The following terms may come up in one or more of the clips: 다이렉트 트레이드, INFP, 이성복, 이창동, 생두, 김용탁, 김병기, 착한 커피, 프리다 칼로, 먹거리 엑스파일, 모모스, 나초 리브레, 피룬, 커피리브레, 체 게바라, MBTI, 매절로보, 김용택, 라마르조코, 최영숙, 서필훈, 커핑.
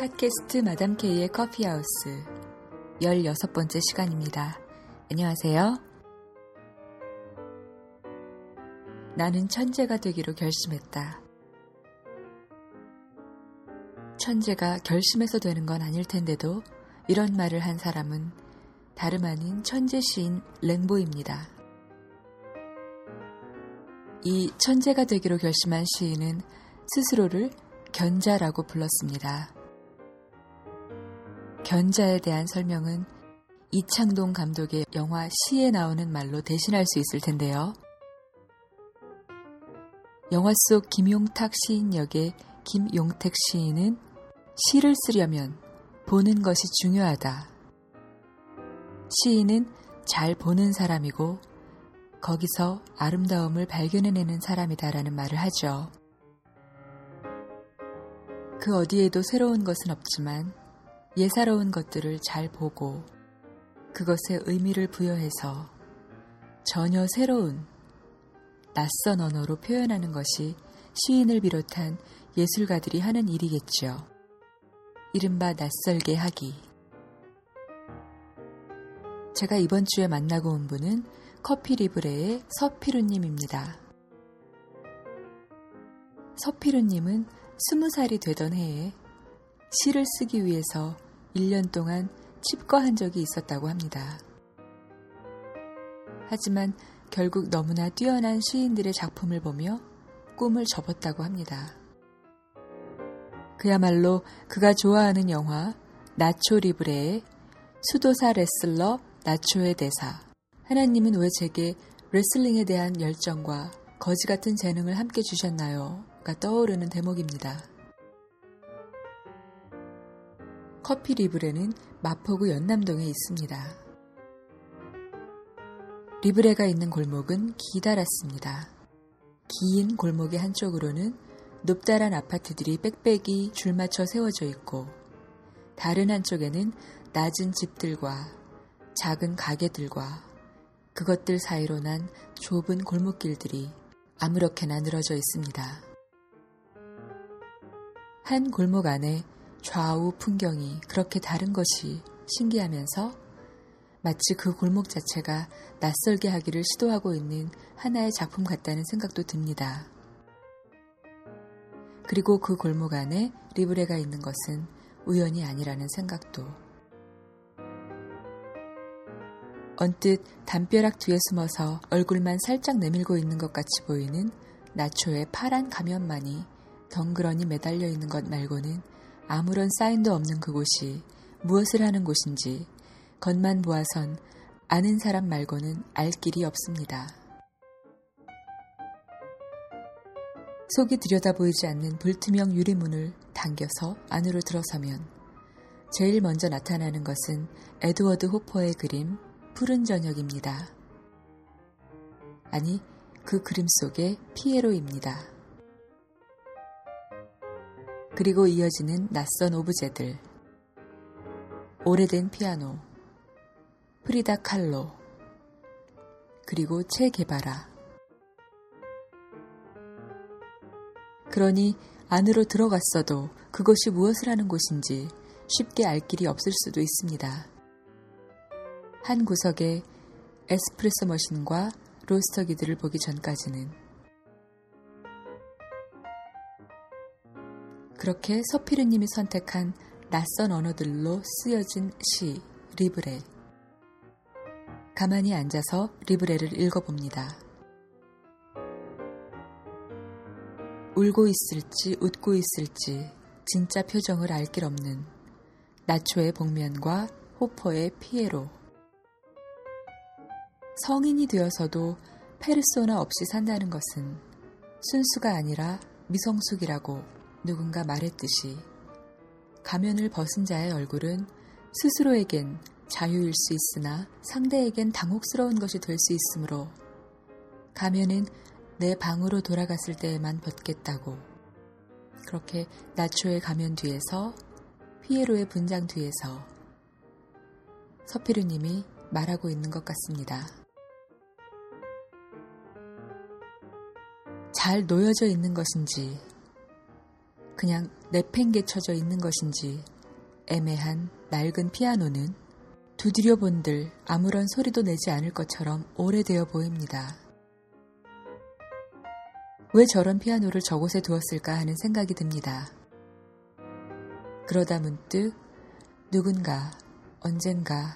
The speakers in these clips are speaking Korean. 팟캐스트 마담K의 커피하우스 16번째 시간입니다. 안녕하세요. 나는 천재가 되기로 결심했다. 천재가 결심해서 되는 건 아닐 텐데도 이런 말을 한 사람은 다름 아닌 천재 시인 랭보입니다. 이 천재가 되기로 결심한 시인은 스스로를 견자라고 불렀습니다. 견자에 대한 설명은 이창동 감독의 영화 시에 나오는 말로 대신할 수 있을 텐데요. 영화 속 김용탁 시인 역의 김용택 시인은 시를 쓰려면 보는 것이 중요하다. 시인은 잘 보는 사람이고 거기서 아름다움을 발견해내는 사람이다라는 말을 하죠. 그 어디에도 새로운 것은 없지만 예사로운 것들을 잘 보고 그것에 의미를 부여해서 전혀 새로운 낯선 언어로 표현하는 것이 시인을 비롯한 예술가들이 하는 일이겠죠. 이른바 낯설게 하기. 제가 이번 주에 만나고 온 분은 커피리브레의 서필훈 님입니다. 서필훈 님은 20살이 되던 해에 시를 쓰기 위해서 1년 동안 칩거한 적이 있었다고 합니다. 하지만 결국 너무나 뛰어난 시인들의 작품을 보며 꿈을 접었다고 합니다. 그야말로 그가 좋아하는 영화 나초 리브레의 수도사 레슬러 나초의 대사, 하나님은 왜 제게 레슬링에 대한 열정과 거지 같은 재능을 함께 주셨나요? 가 떠오르는 대목입니다. 커피 리브레는 마포구 연남동에 있습니다. 리브레가 있는 골목은 기다랗습니다. 긴 골목의 한쪽으로는 높다란 아파트들이 빽빽이 줄맞춰 세워져 있고 다른 한쪽에는 낮은 집들과 작은 가게들과 그것들 사이로 난 좁은 골목길들이 아무렇게나 늘어져 있습니다. 한 골목 안에 좌우 풍경이 그렇게 다른 것이 신기하면서 마치 그 골목 자체가 낯설게 하기를 시도하고 있는 하나의 작품 같다는 생각도 듭니다. 그리고 그 골목 안에 리브레가 있는 것은 우연이 아니라는 생각도. 언뜻 담벼락 뒤에 숨어서 얼굴만 살짝 내밀고 있는 것 같이 보이는 나초의 파란 가면만이 덩그러니 매달려 있는 것 말고는 아무런 사인도 없는 그곳이 무엇을 하는 곳인지 겉만 보아선 아는 사람 말고는 알 길이 없습니다. 속이 들여다보이지 않는 불투명 유리문을 당겨서 안으로 들어서면 제일 먼저 나타나는 것은 에드워드 호퍼의 그림 푸른 저녁입니다. 아니, 그 그림 속의 피에로입니다. 그리고 이어지는 낯선 오브제들, 오래된 피아노, 프리다 칼로, 그리고 체 게바라. 그러니 안으로 들어갔어도 그것이 무엇을 하는 곳인지 쉽게 알 길이 없을 수도 있습니다. 한 구석에 에스프레소 머신과 로스터기들을 보기 전까지는. 그렇게 서필훈님이 선택한 낯선 언어들로 쓰여진 시, 리브레. 가만히 앉아서 리브레를 읽어봅니다. 울고 있을지 웃고 있을지 진짜 표정을 알 길 없는 나초의 복면과 호퍼의 피에로. 성인이 되어서도 페르소나 없이 산다는 것은 순수가 아니라 미성숙이라고 누군가 말했듯이 가면을 벗은 자의 얼굴은 스스로에겐 자유일 수 있으나 상대에겐 당혹스러운 것이 될 수 있으므로 가면은 내 방으로 돌아갔을 때에만 벗겠다고. 그렇게 나초의 가면 뒤에서, 피에로의 분장 뒤에서 서필훈님이 말하고 있는 것 같습니다. 잘 놓여져 있는 것인지 그냥 내팽개쳐져 있는 것인지 애매한 낡은 피아노는 두드려 본들 아무런 소리도 내지 않을 것처럼 오래되어 보입니다. 왜 저런 피아노를 저곳에 두었을까 하는 생각이 듭니다. 그러다 문득 누군가 언젠가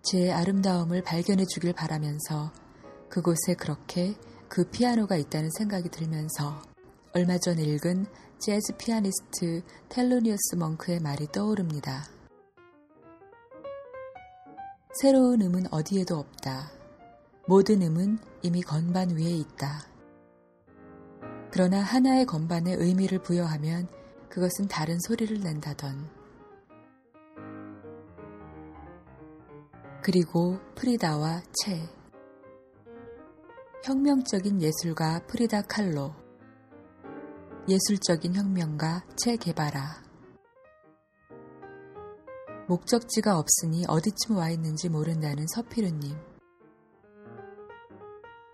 제 아름다움을 발견해 주길 바라면서 그곳에 그렇게 그 피아노가 있다는 생각이 들면서 얼마 전 읽은 재즈 피아니스트 텔로니우스 멍크의 말이 떠오릅니다. 새로운 음은 어디에도 없다. 모든 음은 이미 건반 위에 있다. 그러나 하나의 건반에 의미를 부여하면 그것은 다른 소리를 낸다던. 그리고 프리다와 체. 혁명적인 예술가 프리다 칼로. 예술적인 혁명가 체 게바라. 목적지가 없으니 어디쯤 와 있는지 모른다는 서필훈님.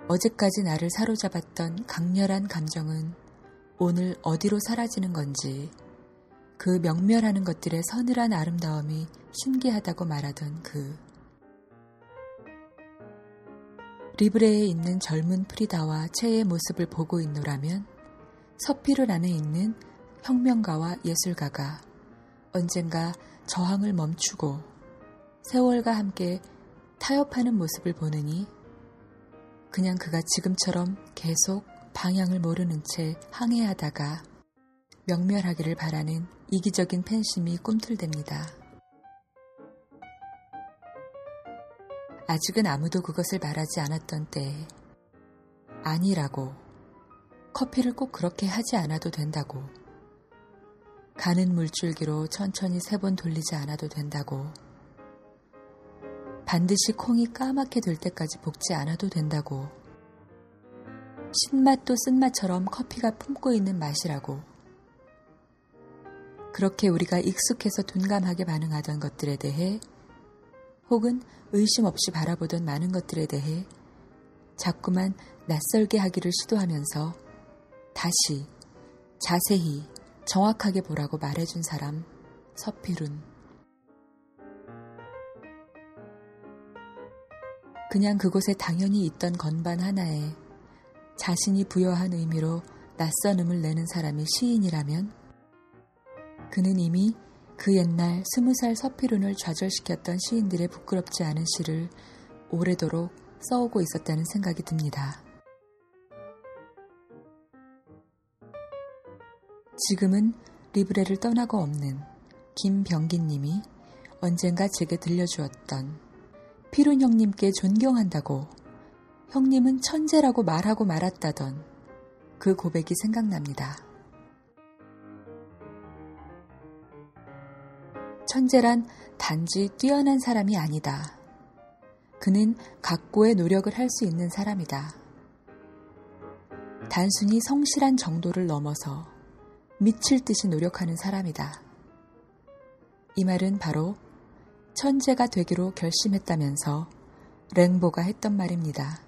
어제까지 나를 사로잡았던 강렬한 감정은 오늘 어디로 사라지는 건지, 그 명멸하는 것들의 서늘한 아름다움이 신기하다고 말하던 그. 리브레에 있는 젊은 프리다와 체의 모습을 보고 있노라면 서필훈 안에 있는 혁명가와 예술가가 언젠가 저항을 멈추고 세월과 함께 타협하는 모습을 보느니 그냥 그가 지금처럼 계속 방향을 모르는 채 항해하다가 명멸하기를 바라는 이기적인 팬심이 꿈틀댑니다. 아직은 아무도 그것을 말하지 않았던 때에 아니라고, 커피를 꼭 그렇게 하지 않아도 된다고, 가는 물줄기로 천천히 세 번 돌리지 않아도 된다고, 반드시 콩이 까맣게 될 때까지 볶지 않아도 된다고, 신맛도 쓴맛처럼 커피가 품고 있는 맛이라고, 그렇게 우리가 익숙해서 둔감하게 반응하던 것들에 대해 혹은 의심 없이 바라보던 많은 것들에 대해 자꾸만 낯설게 하기를 시도하면서 다시 자세히 정확하게 보라고 말해준 사람 서필훈. 그냥 그곳에 당연히 있던 건반 하나에 자신이 부여한 의미로 낯선 음을 내는 사람이 시인이라면 그는 이미 그 옛날 20살 서필훈을 좌절시켰던 시인들의 부끄럽지 않은 시를 오래도록 써오고 있었다는 생각이 듭니다. 지금은 리브레를 떠나고 없는 김병기 님이 언젠가 제게 들려주었던 피룬 형님께 존경한다고, 형님은 천재라고 말하고 말았다던 그 고백이 생각납니다. 천재란 단지 뛰어난 사람이 아니다. 그는 각고의 노력을 할 수 있는 사람이다. 단순히 성실한 정도를 넘어서 미칠 듯이 노력하는 사람이다. 이 말은 바로 천재가 되기로 결심했다면서 랭보가 했던 말입니다.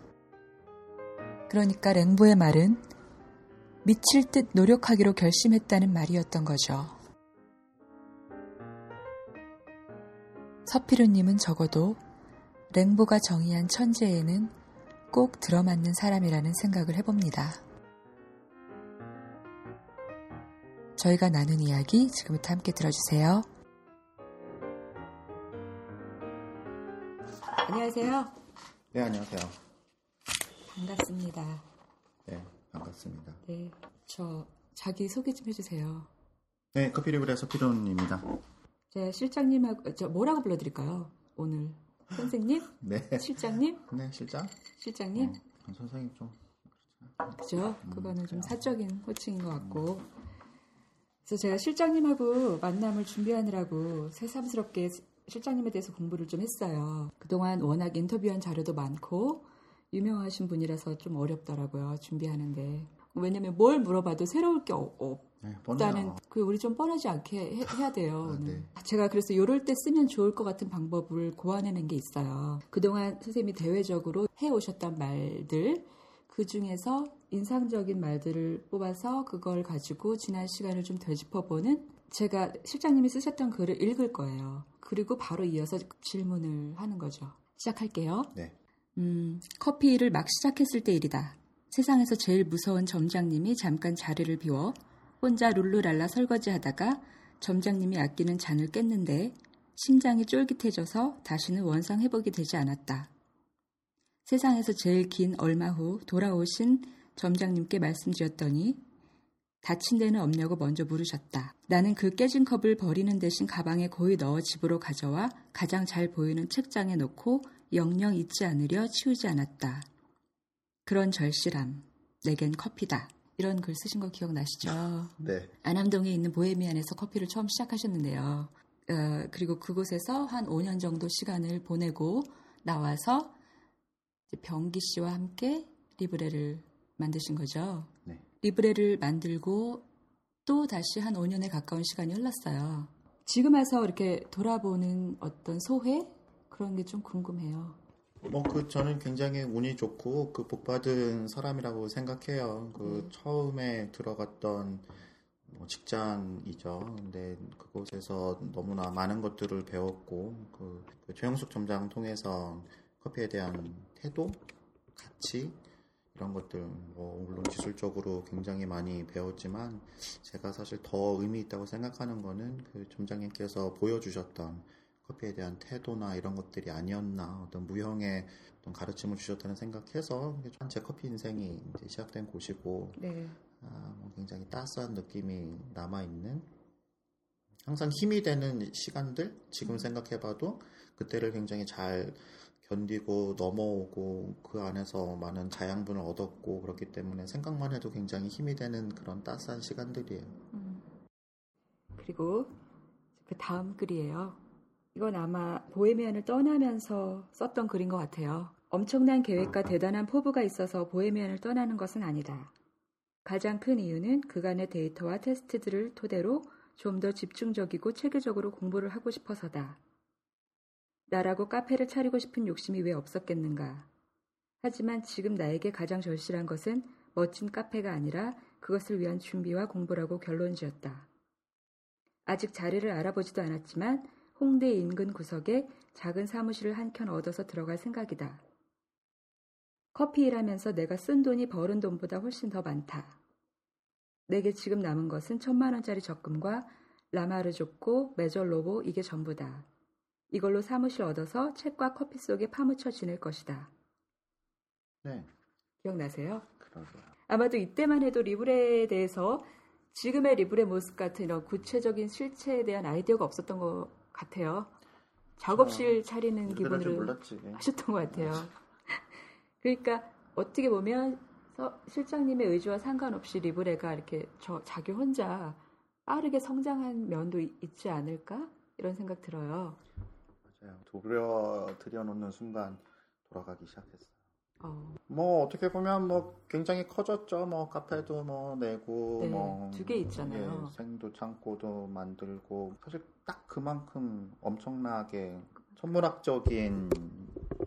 그러니까 랭보의 말은 미칠 듯 노력하기로 결심했다는 말이었던 거죠. 서필훈님은 적어도 랭보가 정의한 천재에는 꼭 들어맞는 사람이라는 생각을 해봅니다. 저희가 나눈 이야기 지금부터 함께 들어주세요. 안녕하세요. 네, 안녕하세요. 반갑습니다. 네, 반갑습니다. 네, 저 자기소개 좀 해주세요. 네, 커피리브레 서필훈입니다. 제 실장님하고 저 뭐라고 불러드릴까요? 오늘 선생님? 네. 실장님? 네, 실장. 실장님? 선생님 좀 그렇죠. 그거는 좀 사적인 호칭인 것 같고. 그래서 제가 실장님하고 만남을 준비하느라고 새삼스럽게 실장님에 대해서 공부를 좀 했어요. 그동안 워낙 인터뷰한 자료도 많고 유명하신 분이라서 좀 어렵더라고요, 준비하는데. 왜냐면 뭘 물어봐도 새로울 게 없다는, 그 우리 좀 뻔하지 않게 해야 돼요. 오늘. 네. 제가 그래서 이럴 때 쓰면 좋을 것 같은 방법을 고안해낸 게 있어요. 그동안 선생님이 대외적으로 해오셨던 말들, 그 중에서 인상적인 말들을 뽑아서 그걸 가지고 지난 시간을 좀 되짚어보는, 제가 실장님이 쓰셨던 글을 읽을 거예요. 그리고 바로 이어서 질문을 하는 거죠. 시작할게요. 네. 커피 일을 막 시작했을 때 일이다. 세상에서 제일 무서운 점장님이 잠깐 자리를 비워 혼자 룰루랄라 설거지하다가 점장님이 아끼는 잔을 깼는데 심장이 쫄깃해져서 다시는 원상 회복이 되지 않았다. 세상에서 제일 긴 얼마 후 돌아오신 점장님께 말씀드렸더니 다친 데는 없냐고 먼저 물으셨다. 나는 그 깨진 컵을 버리는 대신 가방에 고이 넣어 집으로 가져와 가장 잘 보이는 책장에 놓고 영영 잊지 않으려 치우지 않았다. 그런 절실함, 내겐 커피다. 이런 글 쓰신 거 기억나시죠? 네. 안암동에 있는 보헤미안에서 커피를 처음 시작하셨는데요. 그리고 그곳에서 한 5년 정도 시간을 보내고 나와서 병기 씨와 함께 리브레를 만드신 거죠. 네. 리브레를 만들고 또 다시 한 5년에 가까운 시간이 흘렀어요. 지금 와서 이렇게 돌아보는 어떤 소회? 그런 게 좀 궁금해요. 저는 굉장히 운이 좋고 복받은 사람이라고 생각해요. 처음에 들어갔던 직장이죠. 근데 그곳에서 너무나 많은 것들을 배웠고, 최영숙 점장 통해서 커피에 대한 태도, 가치 이런 것들 물론 기술적으로 굉장히 많이 배웠지만, 제가 사실 더 의미 있다고 생각하는 거는 그 점장님께서 보여주셨던 커피에 대한 태도나 이런 것들이 아니었나, 어떤 무형의 어떤 가르침을 주셨다는 생각해서 제 커피 인생이 이제 시작된 곳이고, 네. 굉장히 따스한 느낌이 남아있는, 항상 힘이 되는 시간들, 지금 생각해봐도 그때를 굉장히 잘 견디고 넘어오고 그 안에서 많은 자양분을 얻었고, 그렇기 때문에 생각만 해도 굉장히 힘이 되는 그런 따스한 시간들이에요. 그리고 그 다음 글이에요. 이건 아마 보헤미안을 떠나면서 썼던 글인 것 같아요. 엄청난 계획과 대단한 포부가 있어서 보헤미안을 떠나는 것은 아니다. 가장 큰 이유는 그간의 데이터와 테스트들을 토대로 좀 더 집중적이고 체계적으로 공부를 하고 싶어서다. 나라고 카페를 차리고 싶은 욕심이 왜 없었겠는가. 하지만 지금 나에게 가장 절실한 것은 멋진 카페가 아니라 그것을 위한 준비와 공부라고 결론 지었다. 아직 자리를 알아보지도 않았지만 홍대 인근 구석에 작은 사무실을 한 켠 얻어서 들어갈 생각이다. 커피 일하면서 내가 쓴 돈이 벌은 돈보다 훨씬 더 많다. 내게 지금 남은 것은 1,000만 원짜리 적금과 라마르조코, 매절로보 이게 전부다. 이걸로 사무실 얻어서 책과 커피 속에 파묻혀 지낼 것이다. 네. 기억나세요? 그러게요. 아마도 이때만 해도 리브레에 대해서 지금의 리브레 모습 같은 이런 구체적인 실체에 대한 아이디어가 없었던 것 같아요. 작업실 차리는 기분으로 하셨던 것 같아요. 그러니까 어떻게 보면 실장님의 의지와 상관없이 리브레가 이렇게 자기 혼자 빠르게 성장한 면도 있지 않을까? 이런 생각 들어요. 맞아요. 들여놓는 순간 돌아가기 시작했어요. 어떻게 보면 굉장히 커졌죠. 카페도 내고, 네, 두 개 있잖아요. 예, 생도 창고도 만들고, 사실 딱 그만큼 엄청나게 천문학적인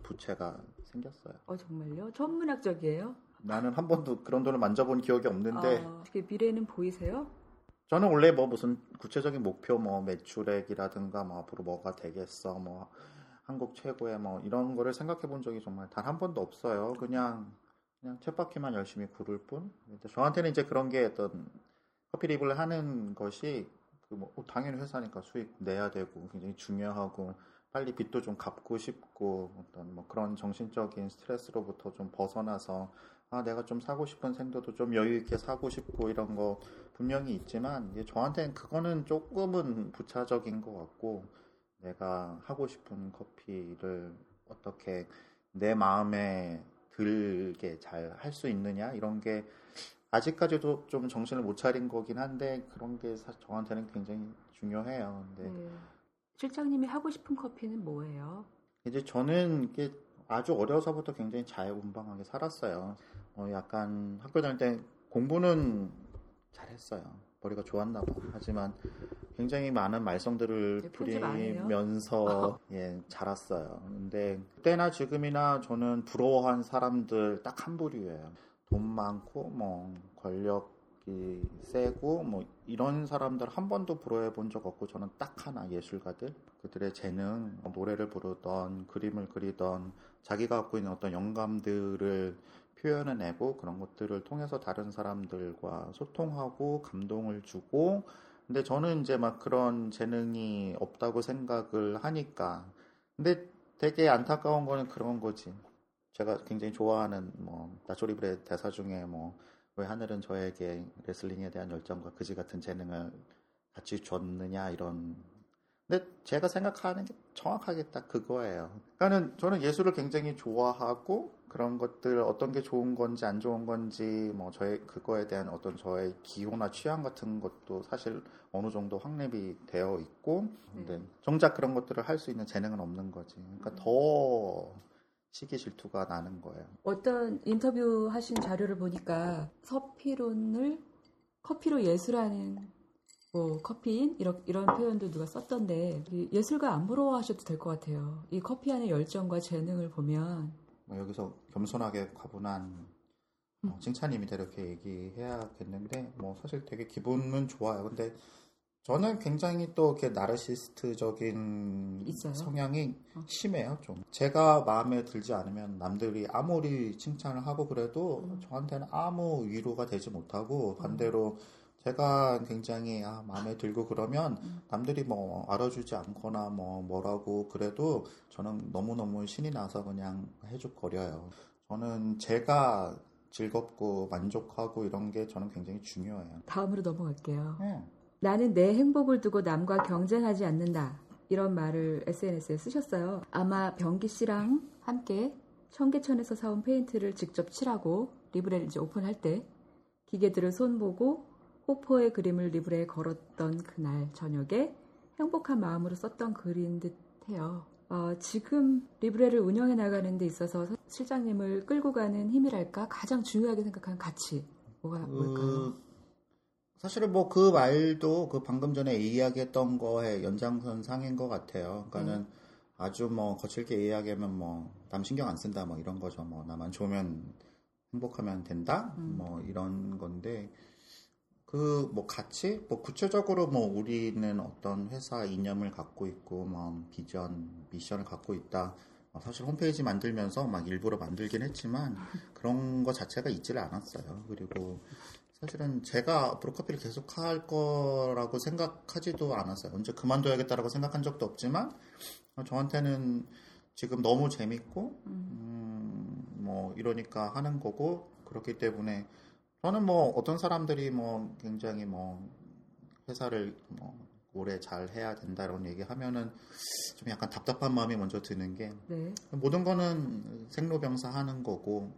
부채가 생겼어요. 정말요? 천문학적이에요? 나는 한 번도 그런 돈을 만져본 기억이 없는데. 어떻게 미래는 보이세요? 저는 원래 무슨 구체적인 목표, 매출액이라든가 앞으로 뭐가 되겠어, 한국 최고의 이런 거를 생각해 본 적이 정말 단 한 번도 없어요. 그냥 쳇바퀴만 열심히 구를 뿐. 저한테는 이제 그런 게 어떤 커피리브레 하는 것이 당연히 회사니까 수익 내야 되고 굉장히 중요하고 빨리 빚도 좀 갚고 싶고, 어떤 그런 정신적인 스트레스로부터 좀 벗어나서 내가 좀 사고 싶은 생도도 좀 여유 있게 사고 싶고 이런 거 분명히 있지만, 저한테는 그거는 조금은 부차적인 것 같고, 내가 하고 싶은 커피를 어떻게 내 마음에 들게 잘 할 수 있느냐, 이런 게 아직까지도 좀 정신을 못 차린 거긴 한데, 그런 게 저한테는 굉장히 중요해요. 근데 실장님이 하고 싶은 커피는 뭐예요? 이제 저는 아주 어려서부터 굉장히 자유분방하게 살았어요. 약간 학교 다닐 때 공부는 잘했어요. 머리가 좋았나 봐. 하지만 굉장히 많은 말썽들을 부리면서 자랐어요. 근데 그때나 지금이나 저는 부러워한 사람들 딱 한 부류예요. 돈 많고 뭐 권력이 세고 뭐 이런 사람들 한 번도 부러워해 본 적 없고, 저는 딱 하나, 예술가들, 그들의 재능, 노래를 부르던 그림을 그리던 자기가 갖고 있는 어떤 영감들을 표현해내고 그런 것들을 통해서 다른 사람들과 소통하고 감동을 주고. 근데 저는 이제 막 그런 재능이 없다고 생각을 하니까. 근데 되게 안타까운 거는 그런 거지. 제가 굉장히 좋아하는 뭐 나초 리브레 대사 중에 뭐 왜 하늘은 저에게 레슬링에 대한 열정과 그지 같은 재능을 같이 줬느냐 이런. 근데 제가 생각하는 게 정확하게 딱 그거예요. 그러니까는 저는 예술을 굉장히 좋아하고 그런 것들 어떤 게 좋은 건지 안 좋은 건지 뭐 저의 그거에 대한 어떤 저의 기호나 취향 같은 것도 사실 어느 정도 확립이 되어 있고, 근데 정작 그런 것들을 할 수 있는 재능은 없는 거지. 그러니까 더 시기 질투가 나는 거예요. 어떤 인터뷰 하신 자료를 보니까 서필훈을 커피로 예술하는 뭐 커피인 이런 표현도 누가 썼던데, 예술가 안 부러워하셔도 될 것 같아요. 이 커피 안의 열정과 재능을 보면. 여기서 겸손하게 과분한 칭찬입니다 이렇게 얘기해야겠는데, 뭐 사실 되게 기분은 좋아요. 근데 저는 굉장히 또 이렇게 나르시스트적인 있어요? 성향이 심해요. 좀 제가 마음에 들지 않으면 남들이 아무리 칭찬을 하고 그래도 저한테는 아무 위로가 되지 못하고, 반대로 제가 굉장히 마음에 들고 그러면 남들이 뭐 알아주지 않거나 뭐라고 그래도 저는 너무너무 신이 나서 그냥 해죽거려요. 저는 제가 즐겁고 만족하고 이런 게 저는 굉장히 중요해요. 다음으로 넘어갈게요. 네. 나는 내 행복을 두고 남과 경쟁하지 않는다. 이런 말을 SNS에 쓰셨어요. 아마 병기 씨랑 함께 청계천에서 사온 페인트를 직접 칠하고 리브레를 이제 오픈할 때 기계들을 손보고 포포의 그림을 리브레에 걸었던 그날 저녁에 행복한 마음으로 썼던 글인 듯해요. 지금 리브레를 운영해 나가는 데 있어서 실장님을 끌고 가는 힘이랄까, 가장 중요하게 생각하는 가치 뭐가 뭘까요? 사실은 뭐 그 말도 그 방금 전에 이야기했던 거에 연장선상인 것 같아요. 그러니까는 아주 뭐 거칠게 이야기하면 뭐 남 신경 안 쓴다 뭐 이런 거죠. 뭐 나만 좋으면 행복하면 된다 뭐 이런 건데. 그 뭐 가치 뭐 구체적으로 뭐 우리는 어떤 회사 이념을 갖고 있고 뭐 비전 미션을 갖고 있다. 사실 홈페이지 만들면서 막 일부러 만들긴 했지만 그런 거 자체가 있지를 않았어요. 그리고 사실은 제가 앞으로 커피를 계속 할 거라고 생각하지도 않았어요. 언제 그만둬야겠다라고 생각한 적도 없지만, 저한테는 지금 너무 재밌고 뭐 이러니까 하는 거고, 그렇기 때문에 저는 뭐 어떤 사람들이 뭐 굉장히 뭐 회사를 뭐 오래 잘 해야 된다 이런 얘기 하면은 좀 약간 답답한 마음이 먼저 드는 게, 네. 모든 거는 생로병사 하는 거고,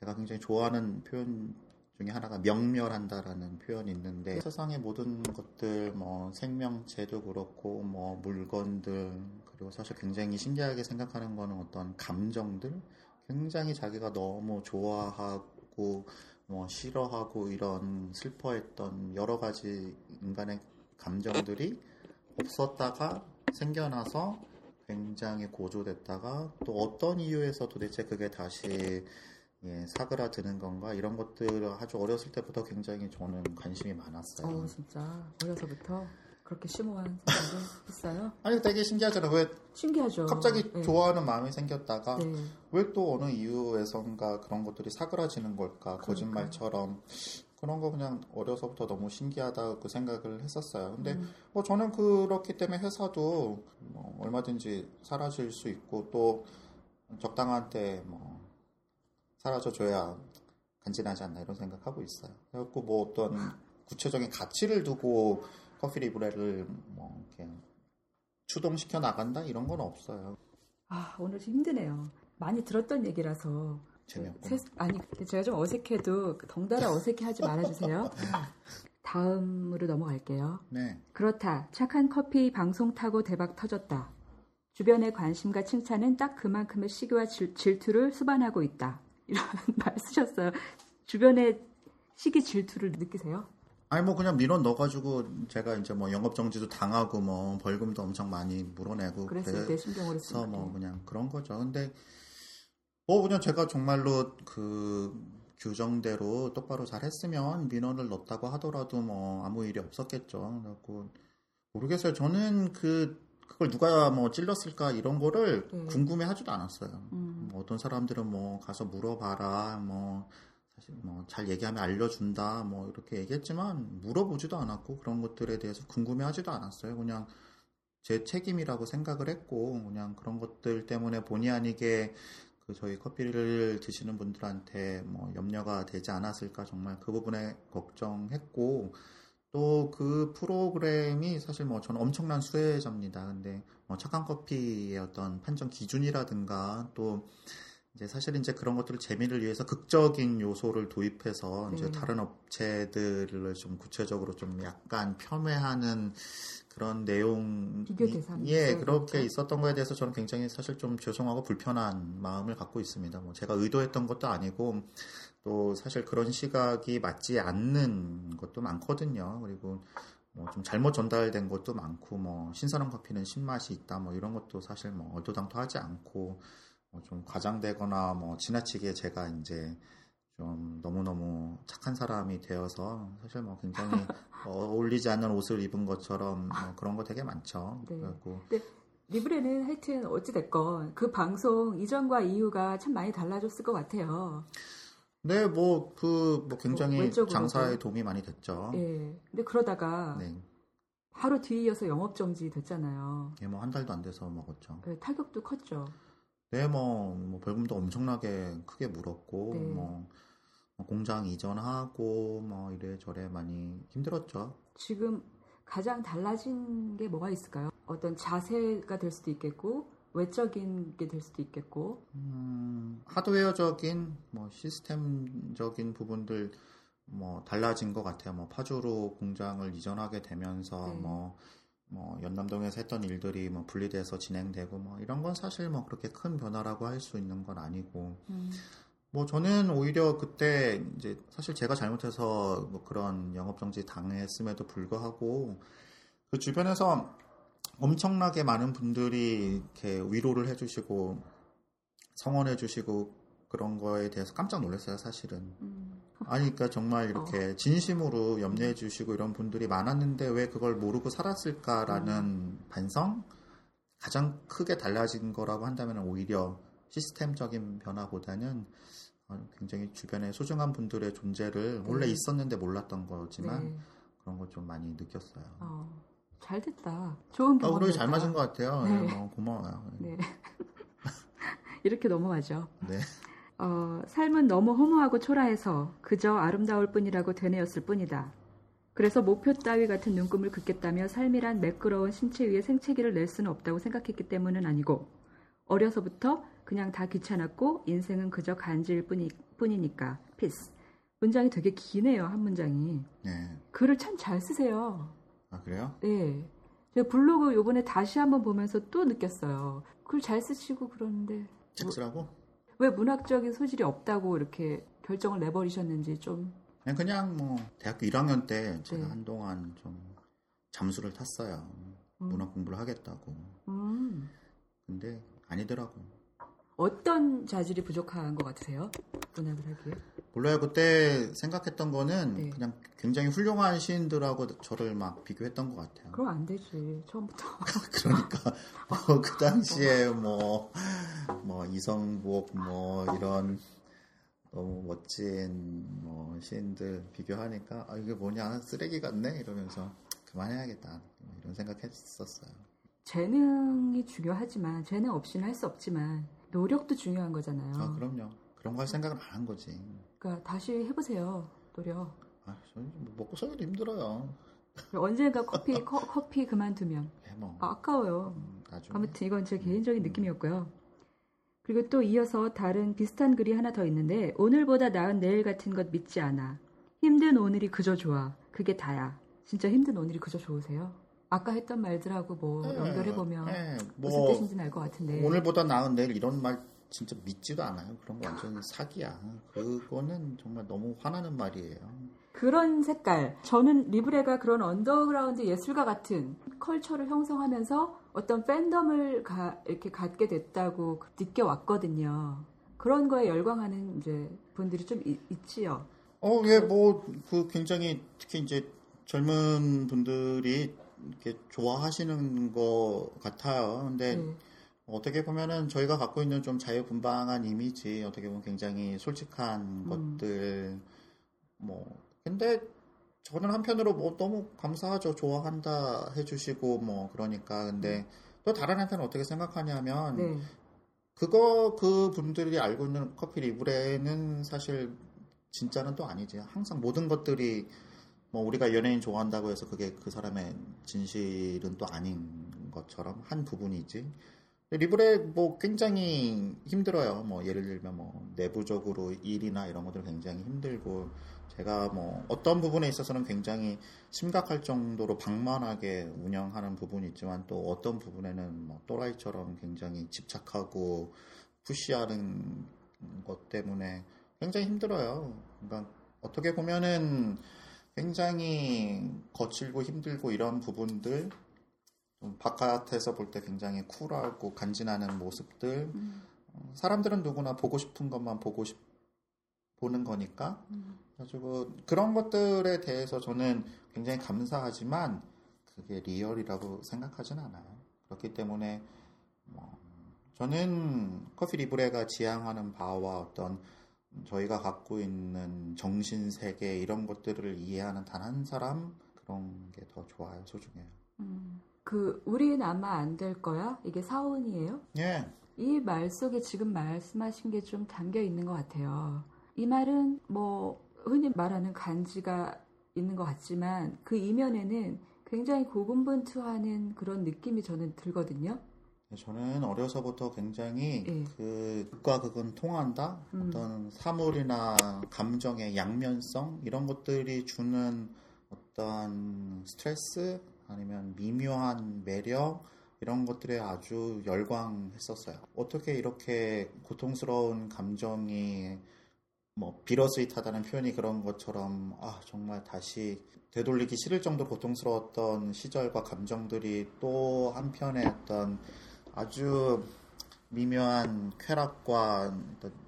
제가 굉장히 좋아하는 표현 중에 하나가 명멸한다라는 표현이 있는데, 세상의 모든 것들 뭐 생명체도 그렇고 뭐 물건들, 그리고 사실 굉장히 신기하게 생각하는 거는 어떤 감정들, 굉장히 자기가 너무 좋아하고 뭐 싫어하고 이런 슬퍼했던 여러 가지 인간의 감정들이 없었다가 생겨나서 굉장히 고조됐다가 또 어떤 이유에서 도대체 그게 다시 사그라드는 건가, 이런 것들을 아주 어렸을 때부터 굉장히 저는 관심이 많았어요. 진짜 어려서부터 그렇게 심오한 생각을 했어요? 아니, 되게 신기하잖아요. 왜 신기하죠. 갑자기 네. 좋아하는 마음이 생겼다가 네. 왜 또 어느 이유에선가 그런 것들이 사그라지는 걸까? 그러니까. 거짓말처럼. 그런 거 그냥 어려서부터 너무 신기하다고 생각을 했었어요. 근데 뭐 저는 그렇기 때문에 회사도 뭐 얼마든지 사라질 수 있고 또 적당한 때 뭐 사라져줘야 간지나지 않나 이런 생각하고 있어요. 그래갖고 뭐 어떤 구체적인 가치를 두고 커피리브레를 뭐 이렇게 추동시켜 나간다 이런 건 없어요. 오늘 좀 힘드네요. 많이 들었던 얘기라서. 재미없구나. 아니, 제가 좀 어색해도 덩달아 어색해하지 말아주세요. 다음으로 넘어갈게요. 네. 그렇다. 착한 커피 방송 타고 대박 터졌다. 주변의 관심과 칭찬은 딱 그만큼의 시기와 질투를 수반하고 있다. 이런 말 쓰셨어요. 주변의 시기 질투를 느끼세요? 아니, 뭐, 그냥 민원 넣어가지고, 제가 이제 뭐, 영업정지도 당하고, 뭐, 벌금도 엄청 많이 물어내고. 그래서 내 신경으로 쓰고. 그래서 뭐, 그냥 그런 거죠. 근데, 뭐, 그냥 제가 정말로 그, 규정대로 똑바로 잘 했으면 민원을 넣었다고 하더라도 뭐 아무 일이 없었겠죠. 그래갖고 모르겠어요. 저는 그걸 누가 뭐 찔렀을까 이런 거를 궁금해하지도 않았어요. 뭐 어떤 사람들은 뭐 가서 물어봐라, 뭐 사실 뭐 잘 얘기하면 알려준다, 뭐 이렇게 얘기했지만 물어보지도 않았고 그런 것들에 대해서 궁금해하지도 않았어요. 그냥 제 책임이라고 생각을 했고 그냥 그런 것들 때문에 본의 아니게 그 저희 커피를 드시는 분들한테 뭐 염려가 되지 않았을까 정말 그 부분에 걱정했고. 또 그 프로그램이 사실 뭐 저는 엄청난 수혜자입니다. 근데 뭐 착한 커피의 어떤 판정 기준이라든가 또 이제 사실 이제 그런 것들을 재미를 위해서 극적인 요소를 도입해서 이제 다른 업체들을 좀 구체적으로 좀 약간 폄훼하는 그런 내용 비교 대상 예 그렇게 그렇죠? 있었던 거에 대해서 저는 굉장히 사실 좀 죄송하고 불편한 마음을 갖고 있습니다. 뭐 제가 의도했던 것도 아니고. 또 사실 그런 시각이 맞지 않는 것도 많거든요. 그리고 뭐 좀 잘못 전달된 것도 많고 뭐 신선한 커피는 신맛이 있다 뭐 이런 것도 사실 뭐 얼토당토하지 않고 뭐 좀 과장되거나 뭐 지나치게 제가 이제 좀 너무너무 착한 사람이 되어서 사실 뭐 굉장히 어울리지 않는 옷을 입은 것처럼 뭐 그런 거 되게 많죠. 네. 그래갖고 네. 리브레는 하여튼 어찌됐건 그 방송 이전과 이후가 참 많이 달라졌을 것 같아요. 네, 뭐 굉장히 장사에 도움이 많이 됐죠. 예. 근데 그러다가 네. 바로 뒤이어서 영업 정지 됐잖아요. 예, 뭐 한 달도 안 돼서 먹었죠. 예, 타격도 컸죠. 네, 뭐 벌금도 엄청나게 크게 물었고, 네. 뭐 공장 이전하고 뭐 이래저래 많이 힘들었죠. 지금 가장 달라진 게 뭐가 있을까요? 어떤 자세가 될 수도 있겠고. 외적인 게 될 수도 있겠고 하드웨어적인 뭐 시스템적인 부분들 뭐 달라진 것 같아요. 뭐 파주로 공장을 이전하게 되면서 네. 뭐 연남동에서 했던 일들이 뭐 분리돼서 진행되고 뭐 이런 건 사실 뭐 그렇게 큰 변화라고 할 수 있는 건 아니고 뭐 저는 오히려 그때 이제 사실 제가 잘못해서 뭐 그런 영업정지 당했음에도 불구하고 그 주변에서 엄청나게 많은 분들이 이렇게 위로를 해주시고 성원해주시고 그런 거에 대해서 깜짝 놀랐어요, 사실은. 아니, 그러니까 정말 이렇게 진심으로 염려해주시고 이런 분들이 많았는데 왜 그걸 모르고 살았을까라는 반성? 가장 크게 달라진 거라고 한다면 오히려 시스템적인 변화보다는 굉장히 주변에 소중한 분들의 존재를 원래 있었는데 몰랐던 거지만 그런 걸 좀 많이 느꼈어요. 잘 됐다. 좋은 경험이었다. 오늘 잘 맞은 것 같아요. 네. 네, 고마워요. 네. 이렇게 넘어가죠. 네. 삶은 너무 허무하고 초라해서 그저 아름다울 뿐이라고 되뇌었을 뿐이다. 그래서 목표 따위 같은 눈금을 긋겠다며 삶이란 매끄러운 신체 위에 생채기를 낼 수는 없다고 생각했기 때문은 아니고 어려서부터 그냥 다 귀찮았고 인생은 그저 간질 뿐이니까. 피스. 문장이 되게 기네요. 한 문장이. 네. 글을 참 잘 쓰세요. 아, 그래요? 네. 제가 블로그 요번에 다시 한번 보면서 또 느꼈어요. 글 잘 쓰시고 그러는데. 책 쓰라고? 왜 문학적인 소질이 없다고 이렇게 결정을 내버리셨는지 좀. 그냥 뭐, 대학교 1학년 때 제가 한동안 좀 잠수를 탔어요. 문학 공부를 하겠다고. 근데 아니더라고. 어떤 자질이 부족한 것 같으세요? 문학을 하기에? 몰라요. 그때 생각했던 거는 그냥 굉장히 훌륭한 시인들하고 저를 막 비교했던 것 같아요. 그럼 안 되지. 처음부터. 그러니까 그 당시에 뭐 이성복 이런 너무 멋진 시인들 비교하니까 아 이게 뭐냐 쓰레기 같네 이러면서 그만해야겠다 이런 생각했었어요. 재능이 중요하지만 재능 없이는 할 수 없지만 노력도 중요한 거잖아요. 아 그럼요. 그런 거 할 생각은 안 한 거지. 그러니까 다시 해보세요. 노력. 아, 저는 먹고 살기도 힘들어요. 언젠가 커피 그만두면. 아까워요. 나중에. 아무튼 이건 제 개인적인 느낌이었고요. 그리고 또 이어서 다른 비슷한 글이 하나 더 있는데 오늘보다 나은 내일 같은 것 믿지 않아. 힘든 오늘이 그저 좋아. 그게 다야. 진짜 힘든 오늘이 그저 좋으세요? 아까 했던 말들하고 연결해보면 무슨 뜻인지는 알 것 같은데. 오늘보다 나은 내일 이런 말. 진짜 믿지도 않아요. 그런 거 완전 사기야. 그거는 정말 너무 화나는 말이에요. 그런 색깔. 저는 리브레가 그런 언더그라운드 예술가 같은 컬처를 형성하면서 어떤 팬덤을 이렇게 갖게 됐다고 느껴왔거든요. 그런 거에 열광하는 이제 분들이 좀 있지요. 예, 뭐 그 굉장히 특히 이제 젊은 분들이 이렇게 좋아하시는 것 같아요. 근데 어떻게 보면은 저희가 갖고 있는 좀 자유분방한 이미지, 어떻게 보면 굉장히 솔직한 것들, 근데 저는 한편으로 뭐 너무 감사하죠. 좋아한다 해주시고 그러니까. 근데 또 다른 한편은 어떻게 생각하냐면, 그 분들이 알고 있는 커피 리브레는 사실 진짜는 또 아니지. 항상 모든 것들이 우리가 연예인 좋아한다고 해서 그게 그 사람의 진실은 또 아닌 것처럼 한 부분이지. 리브레 굉장히 힘들어요. 예를 들면 내부적으로 일이나 이런 것들 굉장히 힘들고, 제가 어떤 부분에 있어서는 굉장히 심각할 정도로 방만하게 운영하는 부분이 있지만, 또 어떤 부분에는 또라이처럼 굉장히 집착하고 푸시하는 것 때문에 굉장히 힘들어요. 그러니까 어떻게 보면은 굉장히 거칠고 힘들고 이런 부분들, 바깥에서 볼 때 굉장히 쿨하고 간지나는 모습들, 사람들은 누구나 보고 싶은 것만 보는 거니까. 그래가지고 그런 것들에 대해서 저는 굉장히 감사하지만 그게 리얼이라고 생각하진 않아요. 그렇기 때문에 저는 커피 리브레가 지향하는 바와 어떤 저희가 갖고 있는 정신세계 이런 것들을 이해하는 단 한 사람, 그런 게 더 좋아요. 소중해요. 우린 아마 안 될 거야? 이게 사원이에요? 예. 이 말 속에 지금 말씀하신 게 좀 담겨 있는 것 같아요. 이 말은 흔히 말하는 간지가 있는 것 같지만 그 이면에는 굉장히 고군분투하는 그런 느낌이 저는 들거든요. 저는 어려서부터 굉장히 극과 극은 통한다? 어떤 사물이나 감정의 양면성? 이런 것들이 주는 어떤 스트레스? 아니면 미묘한 매력? 이런 것들에 아주 열광했었어요. 어떻게 이렇게 고통스러운 감정이 비러스윗하다는 표현이 그런 것처럼 정말 다시 되돌리기 싫을 정도로 고통스러웠던 시절과 감정들이 또 한편의 어떤 아주 미묘한 쾌락과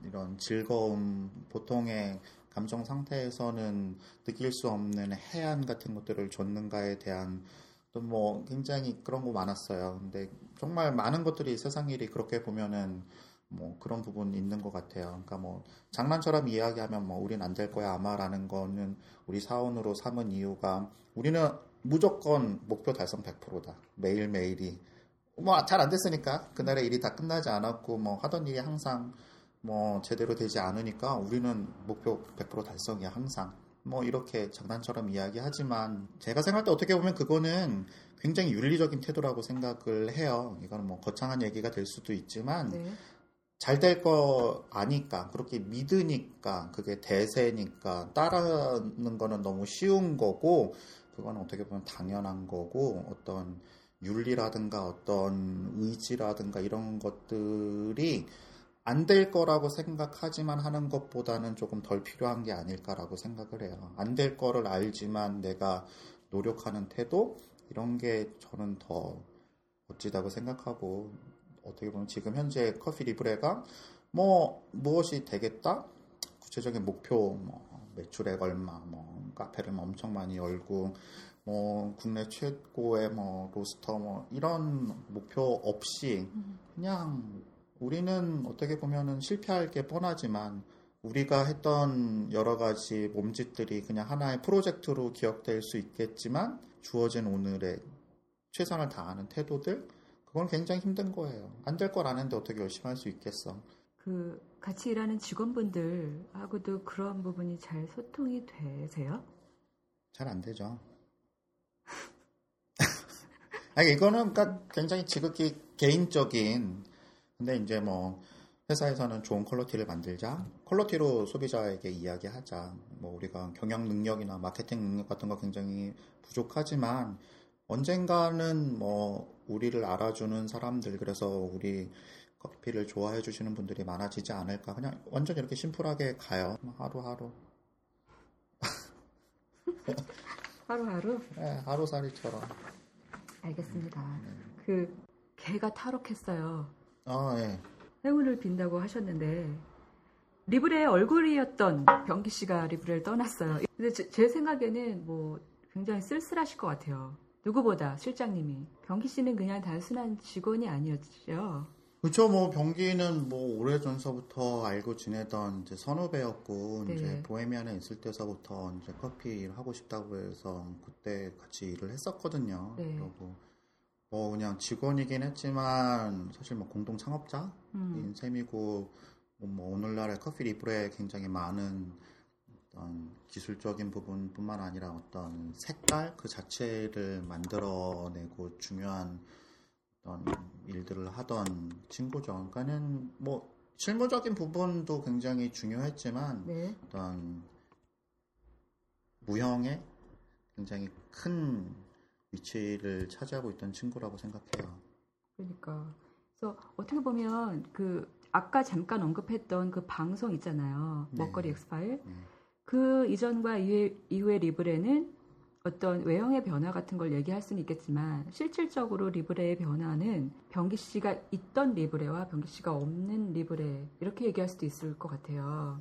이런 즐거움, 보통의 감정 상태에서는 느낄 수 없는 해안 같은 것들을 줬는가에 대한 또 굉장히 그런 거 많았어요. 근데 정말 많은 것들이, 세상 일이 그렇게 보면은 그런 부분 있는 것 같아요. 그러니까 장난처럼 이야기하면 우린 안 될 거야 아마라는 거는 우리 사원으로 삼은 이유가, 우리는 무조건 목표 달성 100%다. 매일매일이 잘 안 됐으니까, 그날의 일이 다 끝나지 않았고 하던 일이 항상 제대로 되지 않으니까 우리는 목표 100% 달성이야 항상. 이렇게 장난처럼 이야기하지만 제가 생각할 때 어떻게 보면 그거는 굉장히 윤리적인 태도라고 생각을 해요. 이건 거창한 얘기가 될 수도 있지만 잘 될 거 아니까, 그렇게 믿으니까, 그게 대세니까 따르는 거는 너무 쉬운 거고, 그건 어떻게 보면 당연한 거고, 어떤 윤리라든가 어떤 의지라든가 이런 것들이 안 될 거라고 생각하지만 하는 것보다는 조금 덜 필요한 게 아닐까라고 생각을 해요. 안 될 거를 알지만 내가 노력하는 태도, 이런 게 저는 더 멋지다고 생각하고, 어떻게 보면 지금 현재 커피 리브레가 무엇이 되겠다? 구체적인 목표, 매출액 얼마, 카페를 엄청 많이 열고, 국내 최고의 로스터, 이런 목표 없이 그냥 우리는 어떻게 보면은 실패할 게 뻔하지만 우리가 했던 여러 가지 몸짓들이 그냥 하나의 프로젝트로 기억될 수 있겠지만, 주어진 오늘의 최선을 다하는 태도들, 그건 굉장히 힘든 거예요. 안 될 걸 아는데 어떻게 열심히 할 수 있겠어. 같이 일하는 직원분들하고도 그런 부분이 잘 소통이 되세요? 잘 안 되죠. 아니, 이거는 굉장히 지극히 개인적인, 근데 이제 회사에서는 좋은 퀄러티를 만들자, 퀄러티로 소비자에게 이야기하자, 우리가 경영 능력이나 마케팅 능력 같은 거 굉장히 부족하지만 언젠가는 우리를 알아주는 사람들, 그래서 우리 커피를 좋아해 주시는 분들이 많아지지 않을까. 그냥 완전 이렇게 심플하게 가요. 하루하루. 하루하루? 네, 하루살이처럼. 알겠습니다. 개가 탈옥했어요. 아, 예. 행운을 빈다고 하셨는데 리브레의 얼굴이었던 병기 씨가 리브레를 떠났어요. 근데 제 생각에는 뭐 굉장히 쓸쓸하실 것 같아요. 누구보다 실장님이. 병기 씨는 그냥 단순한 직원이 아니었죠. 그렇죠. 뭐 병기는 뭐 오래전서부터 알고 지내던 이제 선후배였고, 네. 이제 보헤미안에 있을 때서부터 이제 커피 일 하고 싶다고 해서 그때 같이 일을 했었거든요. 네. 그리고 뭐 그냥 직원이긴 했지만 사실 뭐 공동 창업자인 셈이고, 뭐 오늘날의 커피리브레에 굉장히 많은 어떤 기술적인 부분뿐만 아니라 어떤 색깔 그 자체를 만들어내고 중요한 어떤 일들을 하던 친구죠. 그러니까는 뭐 실무적인 부분도 굉장히 중요했지만, 네. 어떤 무형의 굉장히 큰 위치를 차지하고 있던 친구라고 생각해요. 그러니까 그래서 어떻게 보면 그 아까 잠깐 언급했던 그 방송 있잖아요. 네. 먹거리 엑스파일. 네. 그 이전과 이후의 리브레는 어떤 외형의 변화 같은 걸 얘기할 수는 있겠지만 실질적으로 리브레의 변화는 병기 씨가 있던 리브레와 병기 씨가 없는 리브레 이렇게 얘기할 수도 있을 것 같아요.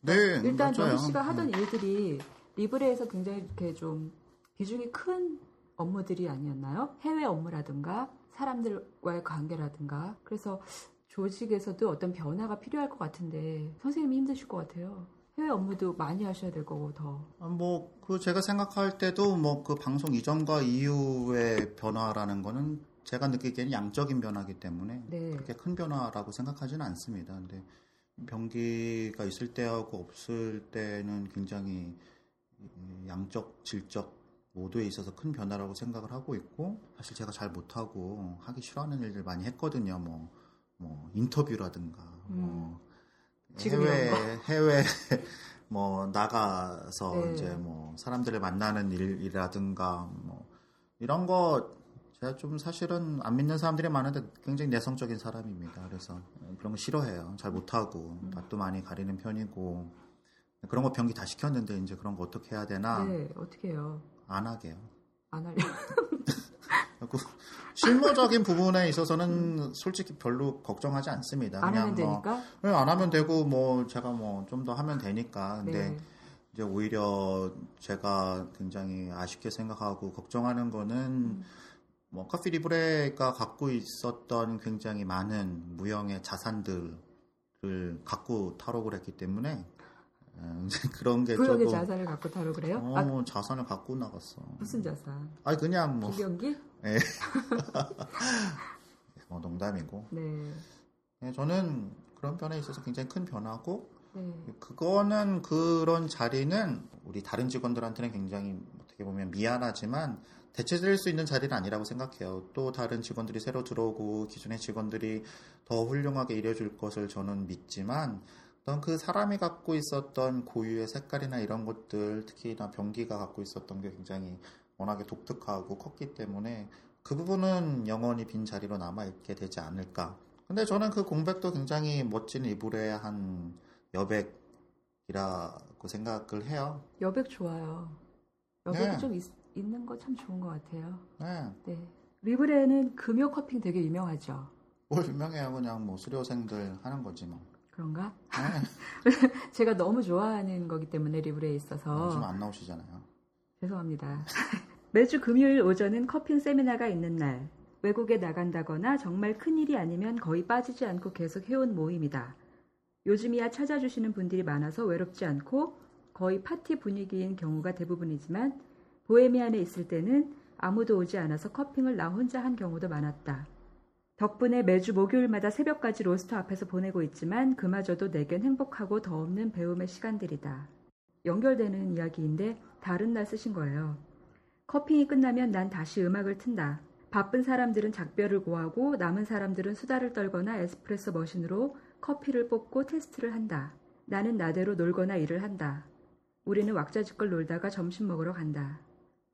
네, 일단 맞아요. 병기 씨가 하던 일들이 리브레에서 굉장히 이렇게 좀 비중이 큰 업무들이 아니었나요? 해외 업무라든가 사람들과의 관계라든가. 그래서 조직에서도 어떤 변화가 필요할 것 같은데 선생님이 힘드실 것 같아요. 해외 업무도 많이 하셔야 될 거고 더. 뭐 그 제가 생각할 때도 뭐 그 방송 이전과 이후의 변화라는 거는 제가 느끼기에는 양적인 변화이기 때문에, 네. 그렇게 큰 변화라고 생각하지는 않습니다. 근데 병기가 있을 때하고 없을 때는 굉장히 양적, 질적 모두에 있어서 큰 변화라고 생각을 하고 있고, 사실 제가 잘 못하고 하기 싫어하는 일들 많이 했거든요. 뭐 인터뷰라든가 뭐 해외 뭐 나가서, 네. 이제 뭐 사람들을 만나는 일이라든가 뭐 이런 거 제가 좀 사실은 안 믿는 사람들이 많은데 굉장히 내성적인 사람입니다. 그래서 그런 거 싫어해요. 잘 못하고 맛도 많이 가리는 편이고, 그런 거 병기 다 시켰는데 이제 그런 거 어떻게 해야 되나? 네, 어떻게 해요? 안 하게요. 안 하려. 실무적인 부분에 있어서는 솔직히 별로 걱정하지 않습니다. 안 하면 되니까? 네, 안 하면 되고, 뭐, 제가 뭐, 좀 더 하면 되니까. 근데, 네. 이제 오히려 제가 굉장히 아쉽게 생각하고 걱정하는 거는, 뭐, 커피리브레가 갖고 있었던 굉장히 많은 무형의 자산들을 갖고 탈옥을 했기 때문에, 그런 게 조금. 자산을 갖고 타러 그래요? 자산을 갖고 나갔어. 무슨 자산? 아니 그냥 뭐. 김병기? 네. 뭐 농담이고. 네. 네. 저는 그런 변화에 있어서 굉장히 큰 변화고. 네. 그거는 그런 자리는 우리 다른 직원들한테는 굉장히 어떻게 보면 미안하지만 대체될 수 있는 자리는 아니라고 생각해요. 또 다른 직원들이 새로 들어오고 기존의 직원들이 더 훌륭하게 일해줄 것을 저는 믿지만. 그 사람이 갖고 있었던 고유의 색깔이나 이런 것들, 특히나 병기가 갖고 있었던 게 굉장히 워낙에 독특하고 컸기 때문에 그 부분은 영원히 빈 자리로 남아있게 되지 않을까. 근데 저는 그 공백도 굉장히 멋진 리브레의 한 여백이라고 생각을 해요. 여백 좋아요. 여백이, 네. 좀 있는 거 참 좋은 것 같아요. 네. 네. 리브레는 금요 커피 되게 유명하죠. 뭘 유명해요. 그냥 뭐 수료생들 하는 거지 뭐. 그런가? 네. 제가 너무 좋아하는 거기 때문에 리브레에 있어서. 요즘 안 나오시잖아요. 죄송합니다. 매주 금요일 오전은 커피 세미나가 있는 날. 외국에 나간다거나 정말 큰일이 아니면 거의 빠지지 않고 계속 해온 모임이다. 요즘이야 찾아주시는 분들이 많아서 외롭지 않고 거의 파티 분위기인 경우가 대부분이지만 보헤미안에 있을 때는 아무도 오지 않아서 커피를 나 혼자 한 경우도 많았다. 덕분에 매주 목요일마다 새벽까지 로스터 앞에서 보내고 있지만 그마저도 내겐 행복하고 더 없는 배움의 시간들이다. 연결되는 이야기인데 다른 날 쓰신 거예요. 커피가 끝나면 난 다시 음악을 튼다. 바쁜 사람들은 작별을 고하고 남은 사람들은 수다를 떨거나 에스프레소 머신으로 커피를 뽑고 테스트를 한다. 나는 나대로 놀거나 일을 한다. 우리는 왁자지껄 놀다가 점심 먹으러 간다.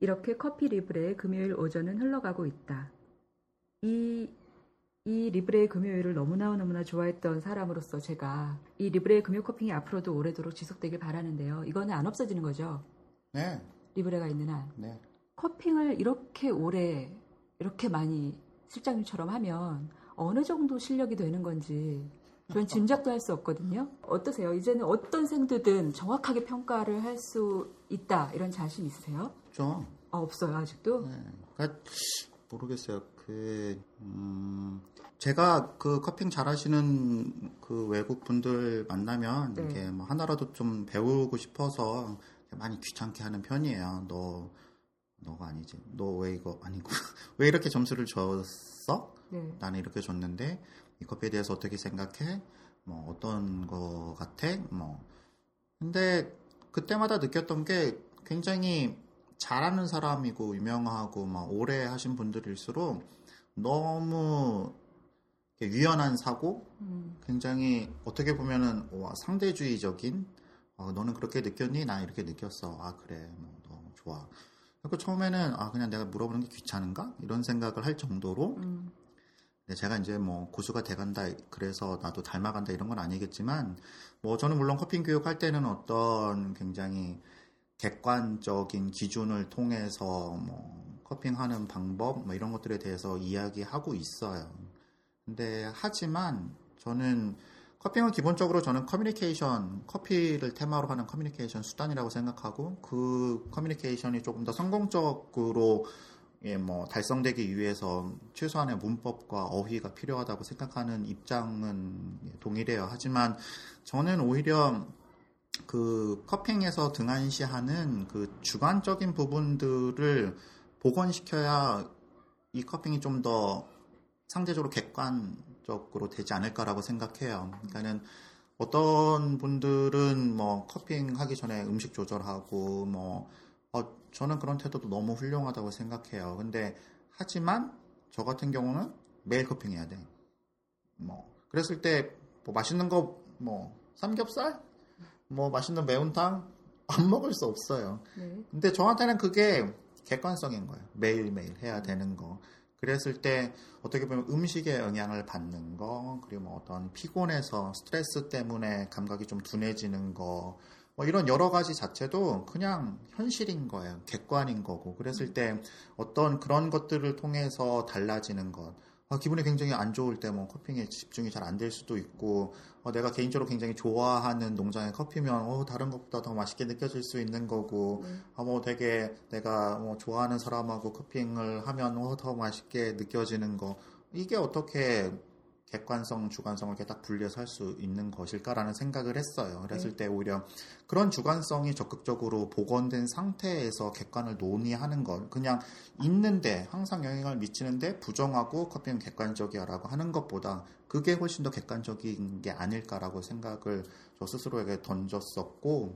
이렇게 커피리브레의 금요일 오전은 흘러가고 있다. 이 리브레의 금요일을 너무나 좋아했던 사람으로서 제가 이 리브레의 금요 커피이 앞으로도 오래도록 지속되길 바라는데요. 이거는 안 없어지는 거죠? 네. 리브레가 있는 한. 네. 커피를 이렇게 오래 이렇게 많이 실장님처럼 하면 어느 정도 실력이 되는 건지 그런 짐작도 할 수 없거든요. 어떠세요? 이제는 어떤 생두든 정확하게 평가를 할 수 있다 이런 자신 있으세요? 좀. 아, 없어요 아직도? 네. 그러니까 모르겠어요. 제가 그 커핑 잘하시는 그 외국 분들 만나면 네. 이렇게 뭐 하나라도 좀 배우고 싶어서 많이 귀찮게 하는 편이에요. 너가 아니지. 너 왜 이거 아니고 왜 이렇게 점수를 줬어? 네. 나는 이렇게 줬는데 이 커피에 대해서 어떻게 생각해? 뭐 어떤 거 같아? 뭐 근데 그때마다 느꼈던 게 굉장히 잘하는 사람이고 유명하고 막 오래 하신 분들일수록 너무 유연한 사고, 굉장히 어떻게 보면은 와, 상대주의적인. 너는 그렇게 느꼈니? 나 이렇게 느꼈어. 아 그래, 너 좋아. 그 처음에는 아 그냥 내가 물어보는 게 귀찮은가? 이런 생각을 할 정도로. 근데 제가 이제 뭐 고수가 돼간다, 그래서 나도 닮아간다 이런 건 아니겠지만, 뭐 저는 물론 커피 교육할 때는 어떤 굉장히 객관적인 기준을 통해서 뭐 커핑하는 방법 뭐 이런 것들에 대해서 이야기하고 있어요. 근데 하지만 저는 커핑은 기본적으로 저는 커뮤니케이션, 커피를 테마로 하는 커뮤니케이션 수단이라고 생각하고, 그 커뮤니케이션이 조금 더 성공적으로 뭐 달성되기 위해서 최소한의 문법과 어휘가 필요하다고 생각하는 입장은 동일해요. 하지만 저는 오히려 그 커핑에서 등한시하는 그 주관적인 부분들을 복원시켜야 이 커핑이 좀 더 상대적으로 객관적으로 되지 않을까라고 생각해요. 그러니까는 어떤 분들은 뭐 커핑하기 전에 음식 조절하고 뭐 저는 그런 태도도 너무 훌륭하다고 생각해요. 근데 하지만 저 같은 경우는 매일 커핑해야 돼. 뭐 그랬을 때 뭐 맛있는 거 뭐 삼겹살? 뭐 맛있는 매운탕 안 먹을 수 없어요. 네. 근데 저한테는 그게 객관성인 거예요. 매일매일 해야 되는 거. 그랬을 때 어떻게 보면 음식에 영향을 받는 거, 그리고 뭐 어떤 피곤해서 스트레스 때문에 감각이 좀 둔해지는 거, 뭐 이런 여러 가지 자체도 그냥 현실인 거예요. 객관인 거고. 그랬을 때 어떤 그런 것들을 통해서 달라지는 것, 기분이 굉장히 안 좋을 때 뭐 커피에 집중이 잘 안 될 수도 있고, 내가 개인적으로 굉장히 좋아하는 농장의 커피면 다른 것보다 더 맛있게 느껴질 수 있는 거고, 뭐 되게 내가 뭐 좋아하는 사람하고 커피를 하면 더 맛있게 느껴지는 거, 이게 어떻게 객관성, 주관성을 이렇게 딱 분리해서 할 수 있는 것일까라는 생각을 했어요. 그랬을 때 오히려 그런 주관성이 적극적으로 복원된 상태에서 객관을 논의하는 것, 그냥 있는데 항상 영향을 미치는데 부정하고 커피는 객관적이야라고 하는 것보다 그게 훨씬 더 객관적인 게 아닐까라고 생각을 저 스스로에게 던졌었고,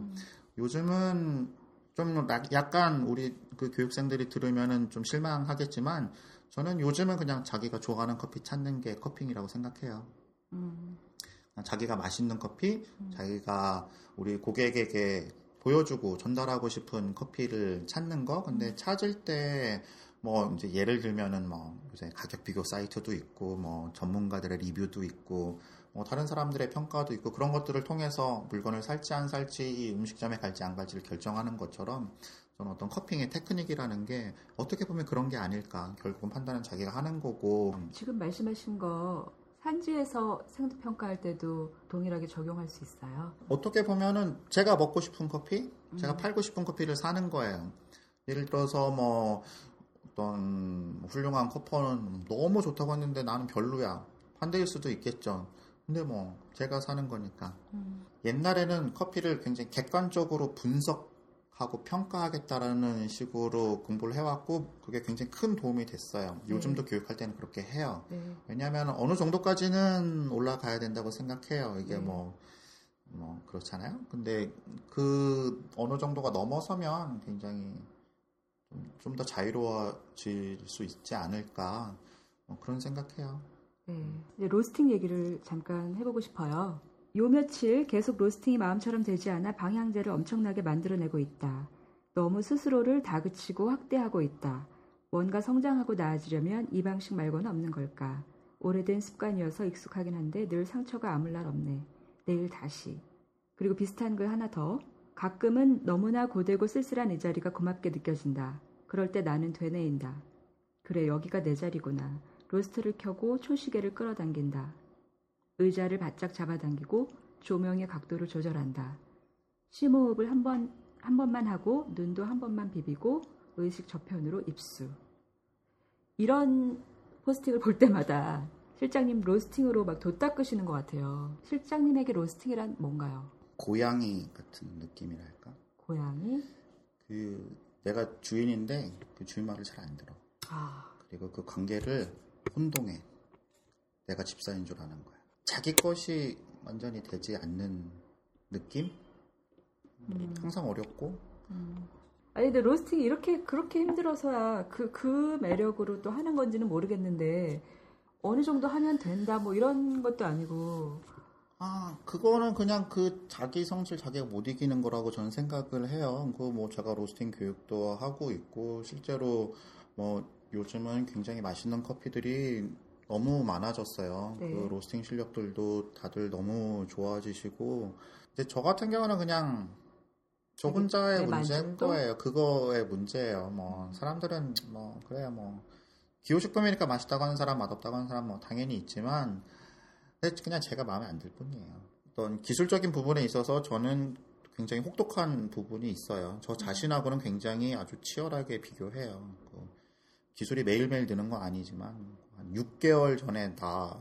요즘은 좀 약간 우리 그 교육생들이 들으면은 좀 실망하겠지만, 저는 요즘은 그냥 자기가 좋아하는 커피 찾는 게 커핑이라고 생각해요. 자기가 맛있는 커피, 자기가 우리 고객에게 보여주고 전달하고 싶은 커피를 찾는 거. 근데 찾을 때 뭐 이제 예를 들면은 뭐 요새 가격 비교 사이트도 있고, 뭐 전문가들의 리뷰도 있고, 뭐 다른 사람들의 평가도 있고, 그런 것들을 통해서 물건을 살지 안 살지, 이 음식점에 갈지 안 갈지를 결정하는 것처럼, 저는 어떤 커핑의 테크닉이라는 게 어떻게 보면 그런 게 아닐까. 결국은 판단은 자기가 하는 거고. 지금 말씀하신 거 산지에서 생두 평가할 때도 동일하게 적용할 수 있어요? 어떻게 보면은 제가 먹고 싶은 커피, 제가 팔고 싶은 커피를 사는 거예요. 예를 들어서 뭐 어떤 훌륭한 커퍼는 너무 좋다고 했는데 나는 별로야. 반대일 수도 있겠죠. 근데 뭐 제가 사는 거니까. 옛날에는 커피를 굉장히 객관적으로 분석하고 평가하겠다라는 식으로 공부를 해왔고, 그게 굉장히 큰 도움이 됐어요. 요즘도 교육할 때는 그렇게 해요. 왜냐하면 어느 정도까지는 올라가야 된다고 생각해요. 이게 뭐 그렇잖아요. 근데 그 어느 정도가 넘어서면 굉장히 좀 더 자유로워질 수 있지 않을까, 뭐 그런 생각해요. 이제 로스팅 얘기를 잠깐 해보고 싶어요. 요 며칠 계속 로스팅이 마음처럼 되지 않아 방향제를 엄청나게 만들어내고 있다. 너무 스스로를 다그치고 학대하고 있다. 뭔가 성장하고 나아지려면 이 방식 말고는 없는 걸까. 오래된 습관이어서 익숙하긴 한데 늘 상처가 아물날 없네. 내일 다시. 그리고 비슷한 글 하나 더. 가끔은 너무나 고되고 쓸쓸한 이 자리가 고맙게 느껴진다. 그럴 때 나는 되뇌인다. 그래, 여기가 내 자리구나. 로스트를 켜고 초시계를 끌어당긴다. 의자를 바짝 잡아당기고 조명의 각도를 조절한다. 심호흡을 한 번만 하고 눈도 한 번만 비비고 의식 저편으로 입수. 이런 포스팅을 볼 때마다 실장님 로스팅으로 막 돗닦으시는 것 같아요. 실장님에게 로스팅이란 뭔가요? 고양이 같은 느낌이랄까? 고양이? 내가 주인인데 그 주인 말을 잘 안 들어. 그리고 그 관계를 혼동해. 내가 집사인 줄 아는 거야. 자기 것이 완전히 되지 않는 느낌? 항상 어렵고. 아니 근데 로스팅이 이렇게 그렇게 힘들어서야 그 매력으로 또 하는 건지는 모르겠는데 어느 정도 하면 된다 뭐 이런 것도 아니고. 그거는 그냥 그 자기 성질 자기가 못 이기는 거라고 저는 생각을 해요. 그 뭐 제가 로스팅 교육도 하고 있고 실제로 뭐 요즘은 굉장히 맛있는 커피들이 너무 많아졌어요. 네. 그 로스팅 실력들도 다들 너무 좋아지시고 이제 저 같은 경우는 그냥 저 혼자의 문제인 거예요. 그거의 문제예요. 뭐 사람들은 뭐 그래요. 뭐 기호식품이니까 맛있다고 하는 사람, 맛없다고 하는 사람 뭐 당연히 있지만. 그냥 제가 마음에 안 들 뿐이에요. 어떤 기술적인 부분에 있어서 저는 굉장히 혹독한 부분이 있어요. 저 자신하고는 굉장히 아주 치열하게 비교해요. 그 기술이 매일매일 느는 건 아니지만 한 6개월 전에 나와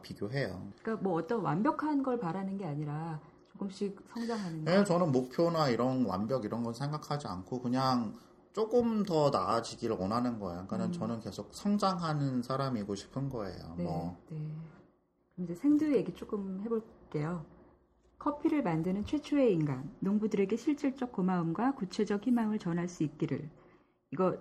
비교해요. 그러니까 뭐 어떤 완벽한 걸 바라는 게 아니라 조금씩 성장하는 거예요? 네, 저는 목표나 이런 완벽 이런 건 생각하지 않고 그냥 조금 더 나아지기를 원하는 거예요. 그러니까 저는 계속 성장하는 사람이고 싶은 거예요. 네, 뭐. 네. 이제 생두 얘기 조금 해볼게요. 커피를 만드는 최초의 인간, 농부들에게 실질적 고마움과 구체적 희망을 전할 수 있기를. 이거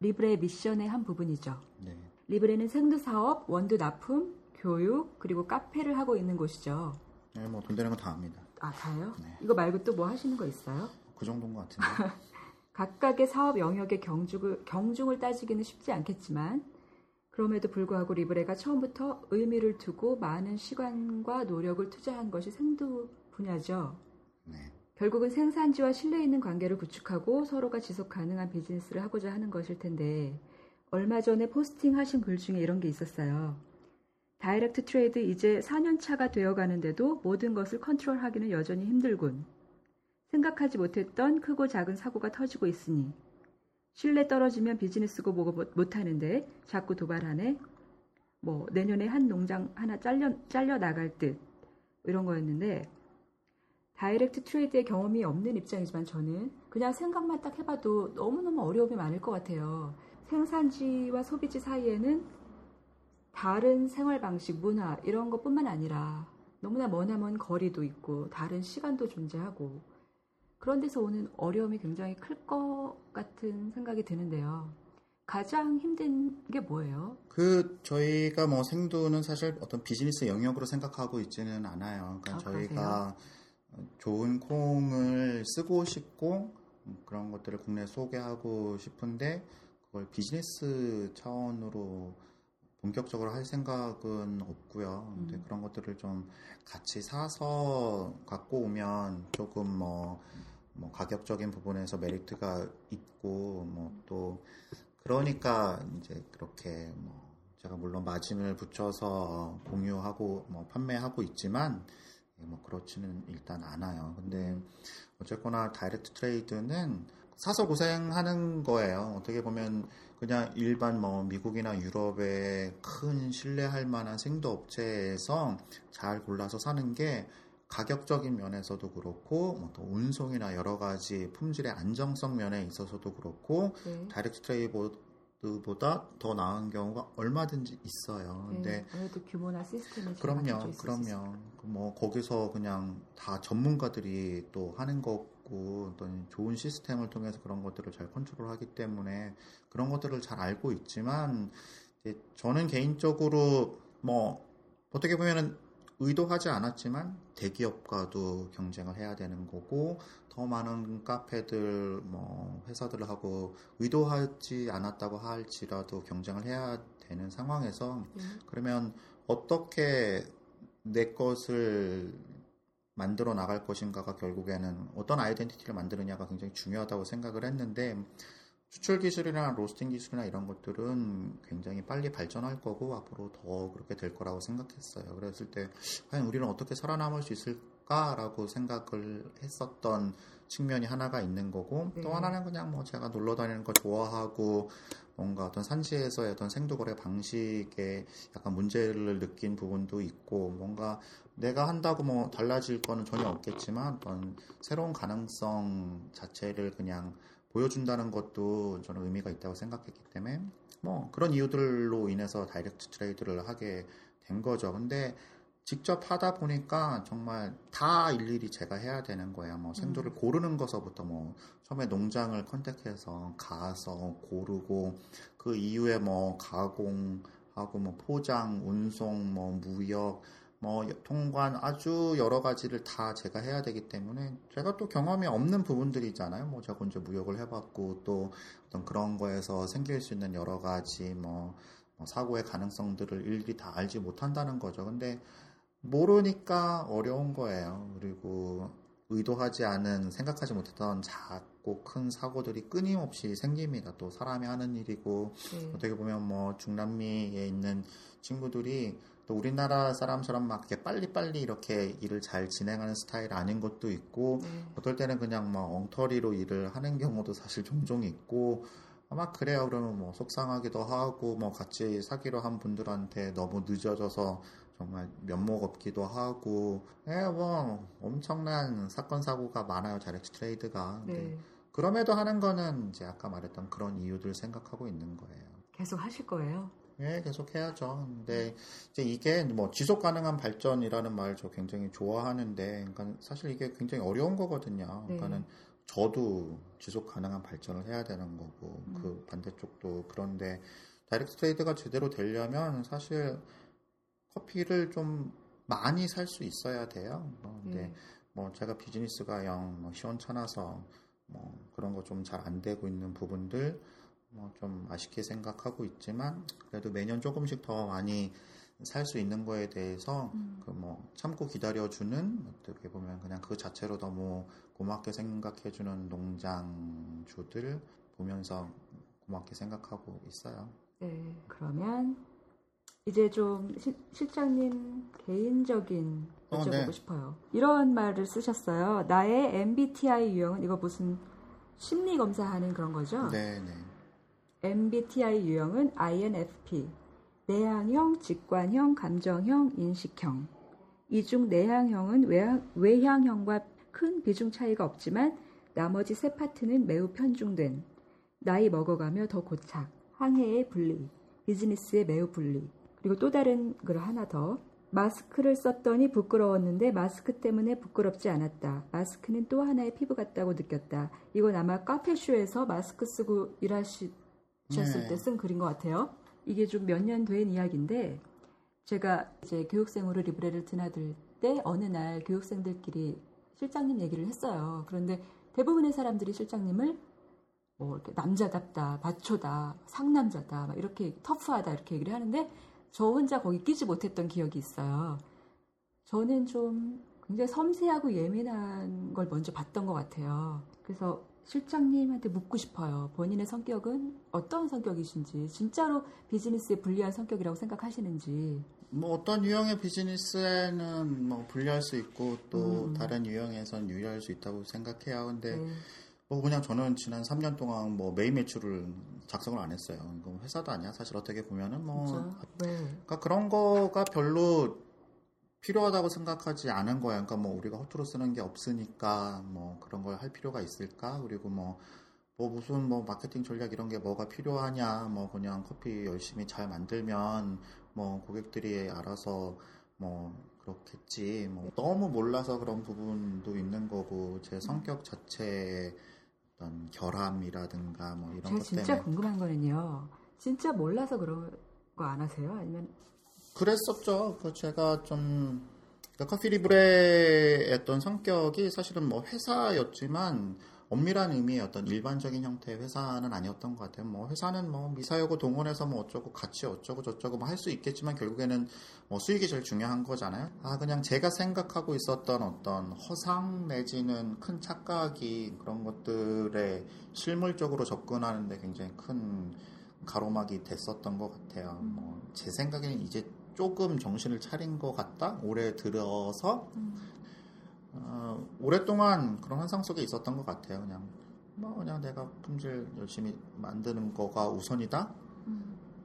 리브레 미션의 한 부분이죠. 네. 리브레는 생두 사업, 원두 납품, 교육, 그리고 카페를 하고 있는 곳이죠. 네, 뭐 돈 되는 건 다 합니다. 다요? 네. 이거 말고 또 뭐 하시는 거 있어요? 그 정도인 것 같은데. 각각의 사업 영역의 경중을 따지기는 쉽지 않겠지만 그럼에도 불구하고 리브레가 처음부터 의미를 두고 많은 시간과 노력을 투자한 것이 생두 분야죠. 네. 결국은 생산지와 신뢰 있는 관계를 구축하고 서로가 지속 가능한 비즈니스를 하고자 하는 것일 텐데 얼마 전에 포스팅하신 글 중에 이런 게 있었어요. 다이렉트 트레이드 이제 4년차가 되어가는데도 모든 것을 컨트롤하기는 여전히 힘들군. 생각하지 못했던 크고 작은 사고가 터지고 있으니 신뢰 떨어지면 비즈니스고 뭐고 못하는데 자꾸 도발하네. 뭐 내년에 한 농장 하나 잘려 나갈 듯 이런 거였는데 다이렉트 트레이드의 경험이 없는 입장이지만 저는 그냥 생각만 딱 해봐도 너무너무 어려움이 많을 것 같아요. 생산지와 소비지 사이에는 다른 생활 방식, 문화 이런 것뿐만 아니라 너무나 머나먼 거리도 있고 다른 시간도 존재하고 그런 데서 오는 어려움이 굉장히 클 것 같은 생각이 드는데요. 가장 힘든 게 뭐예요? 저희가 뭐 생두는 사실 어떤 비즈니스 영역으로 생각하고 있지는 않아요. 그러니까 저희가 그러세요? 좋은 콩을 쓰고 싶고 그런 것들을 국내에 소개하고 싶은데 그걸 비즈니스 차원으로 본격적으로 할 생각은 없고요. 근데 그런 것들을 좀 같이 사서 갖고 오면 조금 뭐 가격적인 부분에서 메리트가 있고 뭐 또 그러니까 이제 그렇게 뭐 제가 물론 마진을 붙여서 공유하고 뭐 판매하고 있지만 뭐 그렇지는 일단 않아요. 근데 어쨌거나 다이렉트 트레이드는 사서 고생하는 거예요. 어떻게 보면 그냥 일반 뭐 미국이나 유럽의 큰 신뢰할 만한 생두 업체에서 잘 골라서 사는 게 가격적인 면에서도 그렇고 뭐 또 운송이나 여러 가지 품질의 안정성 면에 있어서도 그렇고 네. 다이렉트 트레이드보다 더 나은 경우가 얼마든지 있어요. 네. 근데 아무래도 규모나 시스템이 그럼요. 뭐 거기서 그냥 다 전문가들이 또 하는 거고 어떤 좋은 시스템을 통해서 그런 것들을 잘 컨트롤하기 때문에 그런 것들을 잘 알고 있지만 이제 저는 개인적으로 뭐 어떻게 보면은 의도하지 않았지만 대기업과도 경쟁을 해야 되는 거고 더 많은 카페들 뭐 회사들하고 의도하지 않았다고 할지라도 경쟁을 해야 되는 상황에서 그러면 어떻게 내 것을 만들어 나갈 것인가가 결국에는 어떤 아이덴티티를 만드느냐가 굉장히 중요하다고 생각을 했는데 추출 기술이나 로스팅 기술이나 이런 것들은 굉장히 빨리 발전할 거고 앞으로 더 그렇게 될 거라고 생각했어요. 그랬을 때 과연 우리는 어떻게 살아남을 수 있을까라고 생각을 했었던 측면이 하나가 있는 거고 또 하나는 그냥 뭐 제가 놀러 다니는 걸 좋아하고 뭔가 어떤 산지에서의 어떤 생두거래 방식에 약간 문제를 느낀 부분도 있고 뭔가 내가 한다고 뭐 달라질 거는 전혀 없겠지만 어떤 새로운 가능성 자체를 그냥 보여준다는 것도 저는 의미가 있다고 생각했기 때문에 뭐 그런 이유들로 인해서 다이렉트 트레이드를 하게 된 거죠. 근데 직접 하다 보니까 정말 다 일일이 제가 해야 되는 거예요. 뭐 생두를 고르는 것서부터 뭐 처음에 농장을 컨택해서 가서 고르고 그 이후에 뭐 가공하고 뭐 포장, 운송, 뭐 무역, 뭐 통관 아주 여러 가지를 다 제가 해야 되기 때문에 제가 또 경험이 없는 부분들이잖아요. 뭐 제가 먼저 무역을 해봤고 또 어떤 그런 거에서 생길 수 있는 여러 가지 뭐 사고의 가능성들을 일일이 다 알지 못한다는 거죠. 근데 모르니까 어려운 거예요. 그리고 의도하지 않은 생각하지 못했던 작고 큰 사고들이 끊임없이 생깁니다. 또 사람이 하는 일이고 어떻게 보면 뭐 중남미에 있는 친구들이 또 우리나라 사람처럼 막 이렇게 빨리빨리 이렇게 일을 잘 진행하는 스타일 아닌 것도 있고 어떨 때는 그냥 막 엉터리로 일을 하는 경우도 사실 종종 있고 막 그래요. 그러면 뭐 속상하기도 하고 뭐 같이 사귀러 한 분들한테 너무 늦어져서 정말 면목 없기도 하고 뭐 엄청난 사건 사고가 많아요. 다이렉트 트레이드가. 근데 그럼에도 하는 거는 이제 아까 말했던 그런 이유들 생각하고 있는 거예요. 계속 하실 거예요? 예, 계속 해야죠. 근데 이제 이게 뭐 지속 가능한 발전이라는 말 저 굉장히 좋아하는데 그러니까 사실 이게 굉장히 어려운 거거든요. 그러니까는 저도 지속 가능한 발전을 해야 되는 거고 그 반대쪽도 그런데 다이렉트 트레이드가 제대로 되려면 사실 커피를 좀 많이 살 수 있어야 돼요. 근데 뭐 제가 비즈니스가 영 시원찮아서 뭐 그런 거 좀 잘 안 되고 있는 부분들 뭐 좀 아쉽게 생각하고 있지만 그래도 매년 조금씩 더 많이 살 수 있는 거에 대해서 그 뭐 참고 기다려주는 어떻게 보면 그냥 그 자체로 너무 고맙게 생각해주는 농장주들 보면서 고맙게 생각하고 있어요. 네, 그러면 이제 좀 실장님 개인적인 여쭤보고 네. 싶어요. 이런 말을 쓰셨어요. 나의 MBTI 유형은 이거 무슨 심리 검사하는 그런 거죠? 네, 네. MBTI 유형은 INFP. 내향형, 직관형, 감정형, 인식형. 이중 내향형은 외향형과 큰 비중 차이가 없지만 나머지 세 파트는 매우 편중된. 나이 먹어가며 더 고착, 항해에 분리, 비즈니스에 매우 분리. 그리고 또 다른 글 하나 더. 마스크를 썼더니 부끄러웠는데 마스크 때문에 부끄럽지 않았다. 마스크는 또 하나의 피부 같다고 느꼈다. 이건 아마 카페쇼에서 마스크 쓰고 일하셨을 때 쓴 글인 것 같아요. 이게 좀 몇 년 된 이야기인데 제가 이제 교육생으로 리브레를 드나들 때 어느 날 교육생들끼리 실장님 얘기를 했어요. 그런데 대부분의 사람들이 실장님을 뭐 이렇게 남자답다, 마초다, 상남자다, 막 이렇게 터프하다 이렇게 얘기를 하는데 저 혼자 거기 끼지 못했던 기억이 있어요. 저는 좀 굉장히 섬세하고 예민한 걸 먼저 봤던 것 같아요. 그래서 실장님한테 묻고 싶어요. 본인의 성격은 어떤 성격이신지, 진짜로 비즈니스에 불리한 성격이라고 생각하시는지. 뭐 어떤 유형의 비즈니스에는 뭐 불리할 수 있고 또 다른 유형에선 유리할 수 있다고 생각해요. 근데 뭐 그냥 저는 지난 3년 동안 뭐 메인 매출을 작성을 안 했어요. 이거 회사도 아니야. 사실 어떻게 보면은 뭐 그러니까 그런 거가 별로 필요하다고 생각하지 않은 거야. 그러니까 뭐 우리가 허투루 쓰는 게 없으니까 뭐 그런 걸 할 필요가 있을까? 그리고 뭐 무슨 뭐 마케팅 전략 이런 게 뭐가 필요하냐? 뭐 그냥 커피 열심히 잘 만들면 뭐 고객들이 알아서 뭐 그렇겠지. 뭐 너무 몰라서 그런 부분도 있는 거고 제 성격 자체의 어떤 결함이라든가 뭐 이런 것 때문에. 제가 진짜 궁금한 거는요. 진짜 몰라서 그런 거 안 하세요? 아니면 그랬었죠. 그 제가 좀 그러니까 커피리브레의 어떤 성격이 사실은 뭐 회사였지만 엄밀한 의미의 어떤 일반적인 형태의 회사는 아니었던 것 같아요. 뭐 회사는 뭐 미사여고 동원해서 뭐 어쩌고 같이 어쩌고 저쩌고 뭐 할 수 있겠지만 결국에는 뭐 수익이 제일 중요한 거잖아요. 아 그냥 제가 생각하고 있었던 어떤 허상 내지는 큰 착각이 그런 것들에 실물적으로 접근하는데 굉장히 큰 가로막이 됐었던 것 같아요. 뭐 제 생각에는 이제 조금 정신을 차린 것 같다. 올해 들어서 오랫동안 그런 환상 속에 있었던 것 같아요. 그냥 뭐 그냥 내가 품질 열심히 만드는 거가 우선이다.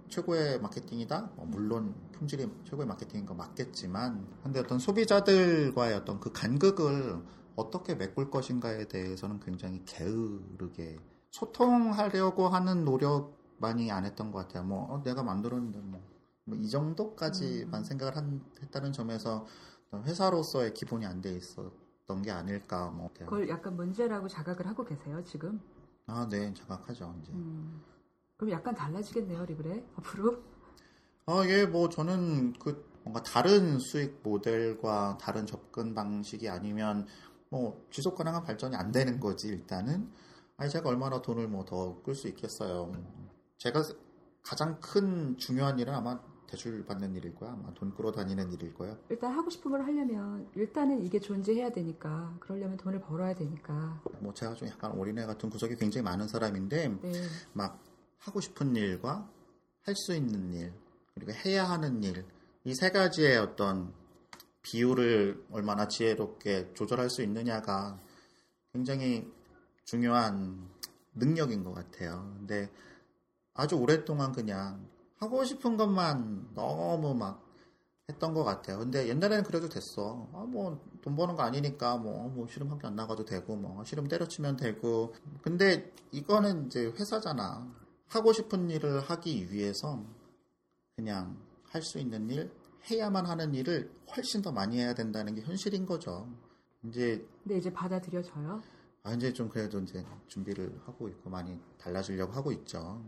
최고의 마케팅이다. 뭐 물론 품질이 최고의 마케팅인 거 맞겠지만, 근데 어떤 소비자들과의 어떤 그 간극을 어떻게 메꿀 것인가에 대해서는 굉장히 게으르게 소통하려고 하는 노력 많이 안 했던 것 같아요. 뭐 내가 만들었는데 뭐 이 정도까지만 생각을 했다는 점에서 회사로서의 기본이 안 돼 있었던 게 아닐까. 뭐 그걸 약간 문제라고 자각을 하고 계세요 지금? 아, 네, 자각하죠 이제. 그럼 약간 달라지겠네요 리브레 앞으로? 아, 예, 뭐 저는 그 뭔가 다른 수익 모델과 다른 접근 방식이 아니면 뭐 지속 가능한 발전이 안 되는 거지 일단은. 아니 제가 얼마나 돈을 뭐 더 끌 수 있겠어요. 제가 가장 큰 중요한 일은 아마 대출 받는 일일 거야. 아마 돈 끌어다니는 일일 거야. 일단 하고 싶은 걸 하려면 일단은 이게 존재해야 되니까, 그러려면 돈을 벌어야 되니까. 뭐 제가 좀 약간 올인해 같은 구석이 굉장히 많은 사람인데, 네. 막 하고 싶은 일과 할 수 있는 일 그리고 해야 하는 일, 이 세 가지의 어떤 비율을 얼마나 지혜롭게 조절할 수 있느냐가 굉장히 중요한 능력인 것 같아요. 근데 아주 오랫동안 그냥 하고 싶은 것만 너무 막 했던 것 같아요. 근데 옛날에는 그래도 됐어. 아, 뭐 돈 버는 거 아니니까 뭐 싫으면 학교 안 나가도 되고 뭐 싫으면 때려치면 되고. 근데 이거는 이제 회사잖아. 하고 싶은 일을 하기 위해서 그냥 할 수 있는 일, 해야만 하는 일을 훨씬 더 많이 해야 된다는 게 현실인 거죠. 이제 근데 이제 받아들여져요? 아, 이제 좀 그래도 이제 준비를 하고 있고 많이 달라지려고 하고 있죠.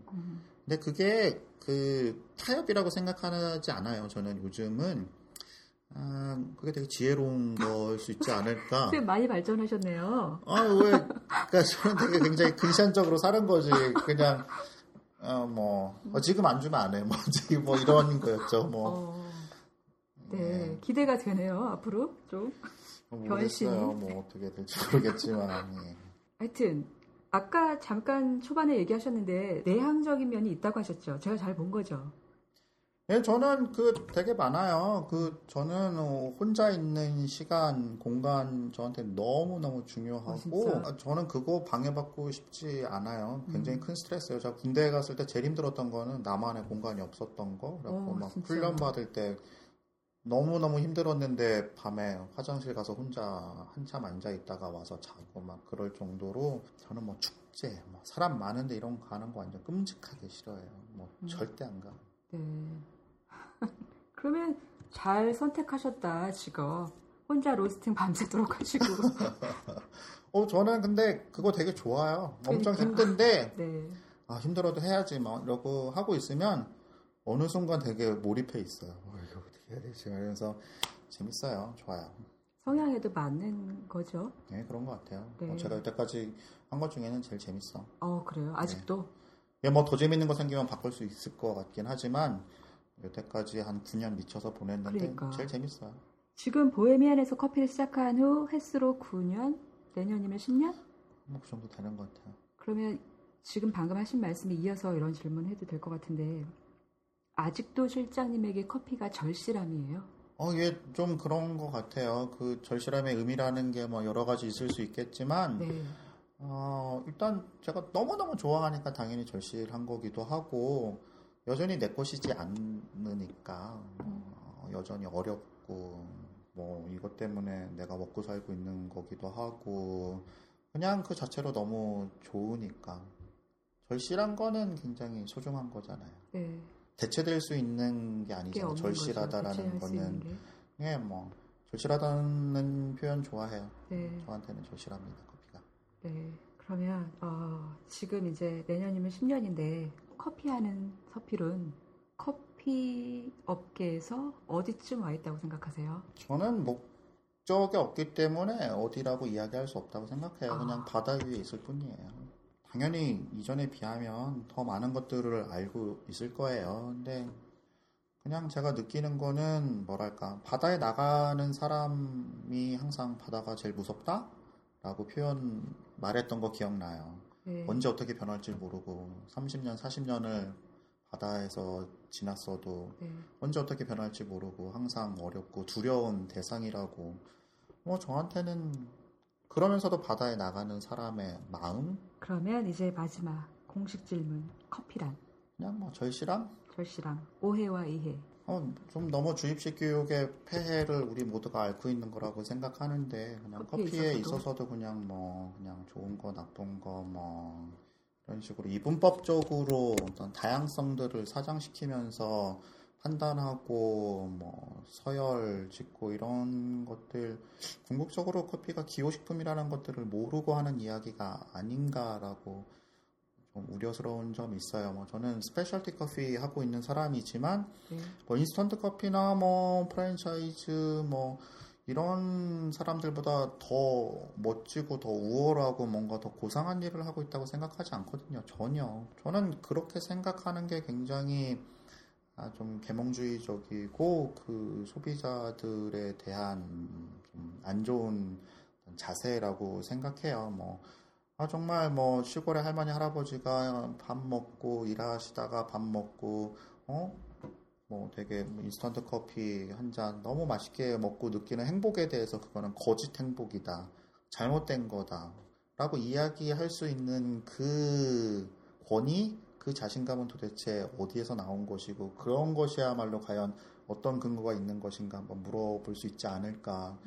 근데 그게 그 타협이라고 생각하지 않아요. 저는 요즘은 그게 되게 지혜로운 걸 수 있지 않을까. 선생님 많이 발전하셨네요. 아, 왜? 그러니까 저는 되게 굉장히 근시안적으로 사는 거지. 그냥 지금 안 주면 안 해. 뭐 이런 거였죠. 네, 기대가 되네요. 앞으로 좀. 모르겠어요. 뭐 어떻게 될지 모르겠지만. 예. 하여튼 아까 잠깐 초반에 얘기하셨는데 내향적인 면이 있다고 하셨죠. 제가 잘 본 거죠. 예, 저는 되게 많아요. 저는 혼자 있는 시간, 공간 저한테 너무너무 중요하고 저는 그거 방해받고 싶지 않아요. 굉장히 큰 스트레스예요. 제가 군대에 갔을 때 제일 힘들었던 거는 나만의 공간이 없었던 거. 그래갖고 막 훈련 받을 때 너무너무 힘들었는데 밤에 화장실 가서 혼자 한참 앉아있다가 와서 자고 막 그럴 정도로 저는 뭐 축제, 뭐 사람 많은데 이런 거 가는 거 완전 끔찍하게 싫어해요. 뭐 절대 안 가요. 네. 그러면 잘 선택하셨다 직업. 혼자 로스팅 밤새도록 하시고. 저는 근데 그거 되게 좋아요. 엄청 힘든데 네. 아, 힘들어도 해야지 막 이러고 하고 있으면 어느 순간 되게 몰입해 있어요. 그래서 재밌어요. 좋아요. 성향에도 맞는 거죠? 네, 그런 것 같아요. 네. 제가 이때까지 한 것 중에는 제일 재밌어. 그래요? 아직도? 네. 뭐 더 재밌는 거 생기면 바꿀 수 있을 것 같긴 하지만 여태까지 한 9년 미쳐서 보냈는데 그러니까. 제일 재밌어요. 지금 보헤미안에서 커피를 시작한 후 횟수로 9년? 내년이면 10년? 그 정도 되는 것 같아요. 그러면 지금 방금 하신 말씀에 이어서 이런 질문 해도 될 것 같은데 아직도 실장님에게 커피가 절실함이에요? 예, 좀 그런 것 같아요. 그 절실함의 의미라는 게 뭐 여러 가지 있을 수 있겠지만, 네. 일단 제가 너무너무 좋아하니까 당연히 절실한 거기도 하고, 여전히 내 것이지 않으니까, 여전히 어렵고, 뭐 이것 때문에 내가 먹고 살고 있는 거기도 하고, 그냥 그 자체로 너무 좋으니까. 절실한 거는 굉장히 소중한 거잖아요. 네. 대체될 수 있는 게 아니잖아요. 절실하다라는 거는. 예, 뭐 절실하다는 표현 좋아해요. 네. 저한테는 절실합니다. 커피가. 네. 그러면 지금 이제 내년이면 10년인데 커피하는 서필은 커피 업계에서 어디쯤 와 있다고 생각하세요? 저는 목적이 없기 때문에 어디라고 이야기할 수 없다고 생각해요. 그냥 바다 위에 있을 뿐이에요. 당연히 이전에 비하면 더 많은 것들을 알고 있을 거예요. 근데 그냥 제가 느끼는 거는 뭐랄까, 바다에 나가는 사람이 항상 바다가 제일 무섭다? 라고 말했던 거 기억나요. 언제 어떻게 변할지 모르고 30년, 40년을 바다에서 지났어도 언제 어떻게 변할지 모르고 항상 어렵고 두려운 대상이라고. 뭐 저한테는 그러면서도 바다에 나가는 사람의 마음? 그러면 이제 마지막 공식 질문, 커피란? 그냥 뭐 절실함, 오해와 이해. 좀 너무 주입식 교육의 폐해를 우리 모두가 앓고 있는 거라고 생각하는데, 그냥 커피에 있어서도 그냥 뭐 그냥 좋은 거 나쁜 거 뭐 이런 식으로 이분법적으로 어떤 다양성들을 사장시키면서 판단하고 뭐 서열 짓고 이런 것들, 궁극적으로 커피가 기호식품이라는 것들을 모르고 하는 이야기가 아닌가라고 좀 우려스러운 점이 있어요. 뭐 저는 스페셜티 커피 하고 있는 사람이지만 뭐 인스턴트 커피나 뭐 프랜차이즈 뭐 이런 사람들보다 더 멋지고 더 우월하고 뭔가 더 고상한 일을 하고 있다고 생각하지 않거든요. 전혀. 저는 그렇게 생각하는 게 굉장히 좀 계몽주의적이고 그 소비자들에 대한 좀 안 좋은 자세라고 생각해요. 뭐 정말 뭐 시골의 할머니 할아버지가 밥 먹고 일하시다가 밥 먹고 뭐 되게 인스턴트 커피 한 잔 너무 맛있게 먹고 느끼는 행복에 대해서 그거는 거짓 행복이다, 잘못된 거다 라고 이야기할 수 있는 그 권위, 그 자신감은 도대체 어디에서 나온 것이고, 그런 것이야말로 과연 어떤 근거가 있는 것인가 한번 물어볼 수 있지 않을까.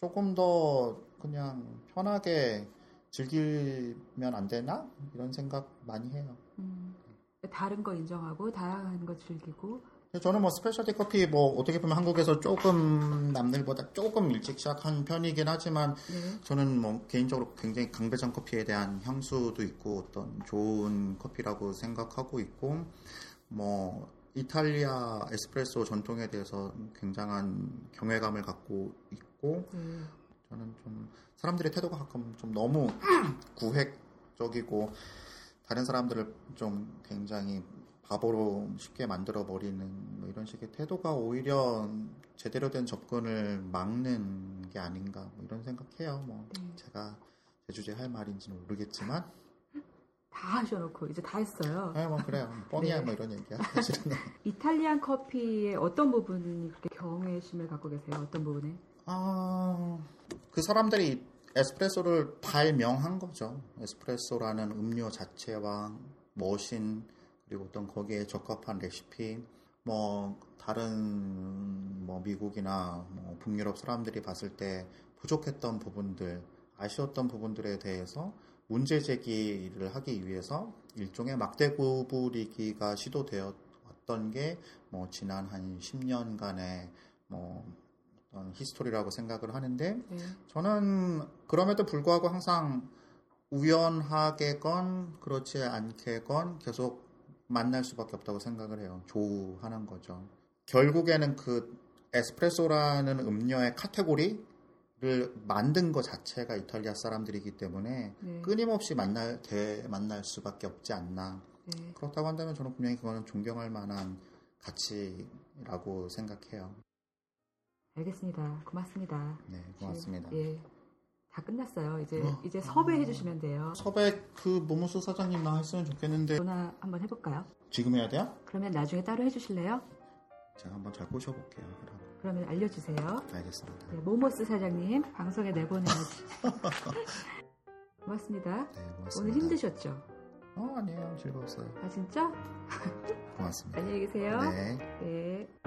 조금 더 그냥 편하게 즐기면 안 되나? 이런 생각 많이 해요. 다른 거 인정하고 다양한 거 즐기고. 저는 뭐 스페셜티 커피 뭐 어떻게 보면 한국에서 조금 남들보다 조금 일찍 시작한 편이긴 하지만 저는 뭐 개인적으로 굉장히 강배장 커피에 대한 향수도 있고 어떤 좋은 커피라고 생각하고 있고, 뭐 이탈리아 에스프레소 전통에 대해서 굉장한 경외감을 갖고 있고. 저는 좀 사람들의 태도가 가끔 좀 너무 구획적이고 다른 사람들을 좀 굉장히 바보로 쉽게 만들어버리는 뭐 이런 식의 태도가 오히려 제대로 된 접근을 막는 게 아닌가, 뭐 이런 생각해요. 뭐 제가 제 주제 할 말인지는 모르겠지만 다 하셔놓고 이제 다 했어요. 네, 뭐 그래요. 뻔히야. 네. 뭐 이런 얘기야. 사실은. 이탈리안 커피의 어떤 부분이 그렇게 경외심을 갖고 계세요? 어떤 부분에? 그 사람들이 에스프레소를 발명한 거죠. 에스프레소라는 음료 자체와 머신, 그리고 어떤 거기에 적합한 레시피, 뭐 다른 뭐 미국이나 뭐 북유럽 사람들이 봤을 때 부족했던 부분들, 아쉬웠던 부분들에 대해서 문제 제기를 하기 위해서 일종의 막대 구부리기가 시도되어 왔던 게 뭐 지난 한 10년간의 뭐 히스토리라고 생각을 하는데 저는 그럼에도 불구하고 항상 우연하게건 그렇지 않게건 계속 만날 수밖에 없다고 생각을 해요. 조우하는 거죠. 결국에는 그 에스프레소라는 음료의 카테고리를 만든 것 자체가 이탈리아 사람들이기 때문에 끊임없이 만날 수밖에 없지 않나. 그렇다고 한다면 저는 분명히 그거는 존경할 만한 가치라고 생각해요. 알겠습니다. 고맙습니다. 네, 고맙습니다. 예, 다 끝났어요. 이제 섭외해 주시면 돼요. 섭외 그 모모스 사장님랑 했으면 좋겠는데. 전화 한번 해볼까요? 지금 해야 돼요? 그러면 나중에 따로 해주실래요? 제가 한번 잘 꼬셔볼게요. 그러면 알려주세요. 알겠습니다. 네, 모모스 사장님 방송에 내보내야지. 고맙습니다. 네, 고맙습니다. 오늘 힘드셨죠? 아니에요. 즐거웠어요. 아, 진짜? 고맙습니다. 안녕히 계세요. 네. 네.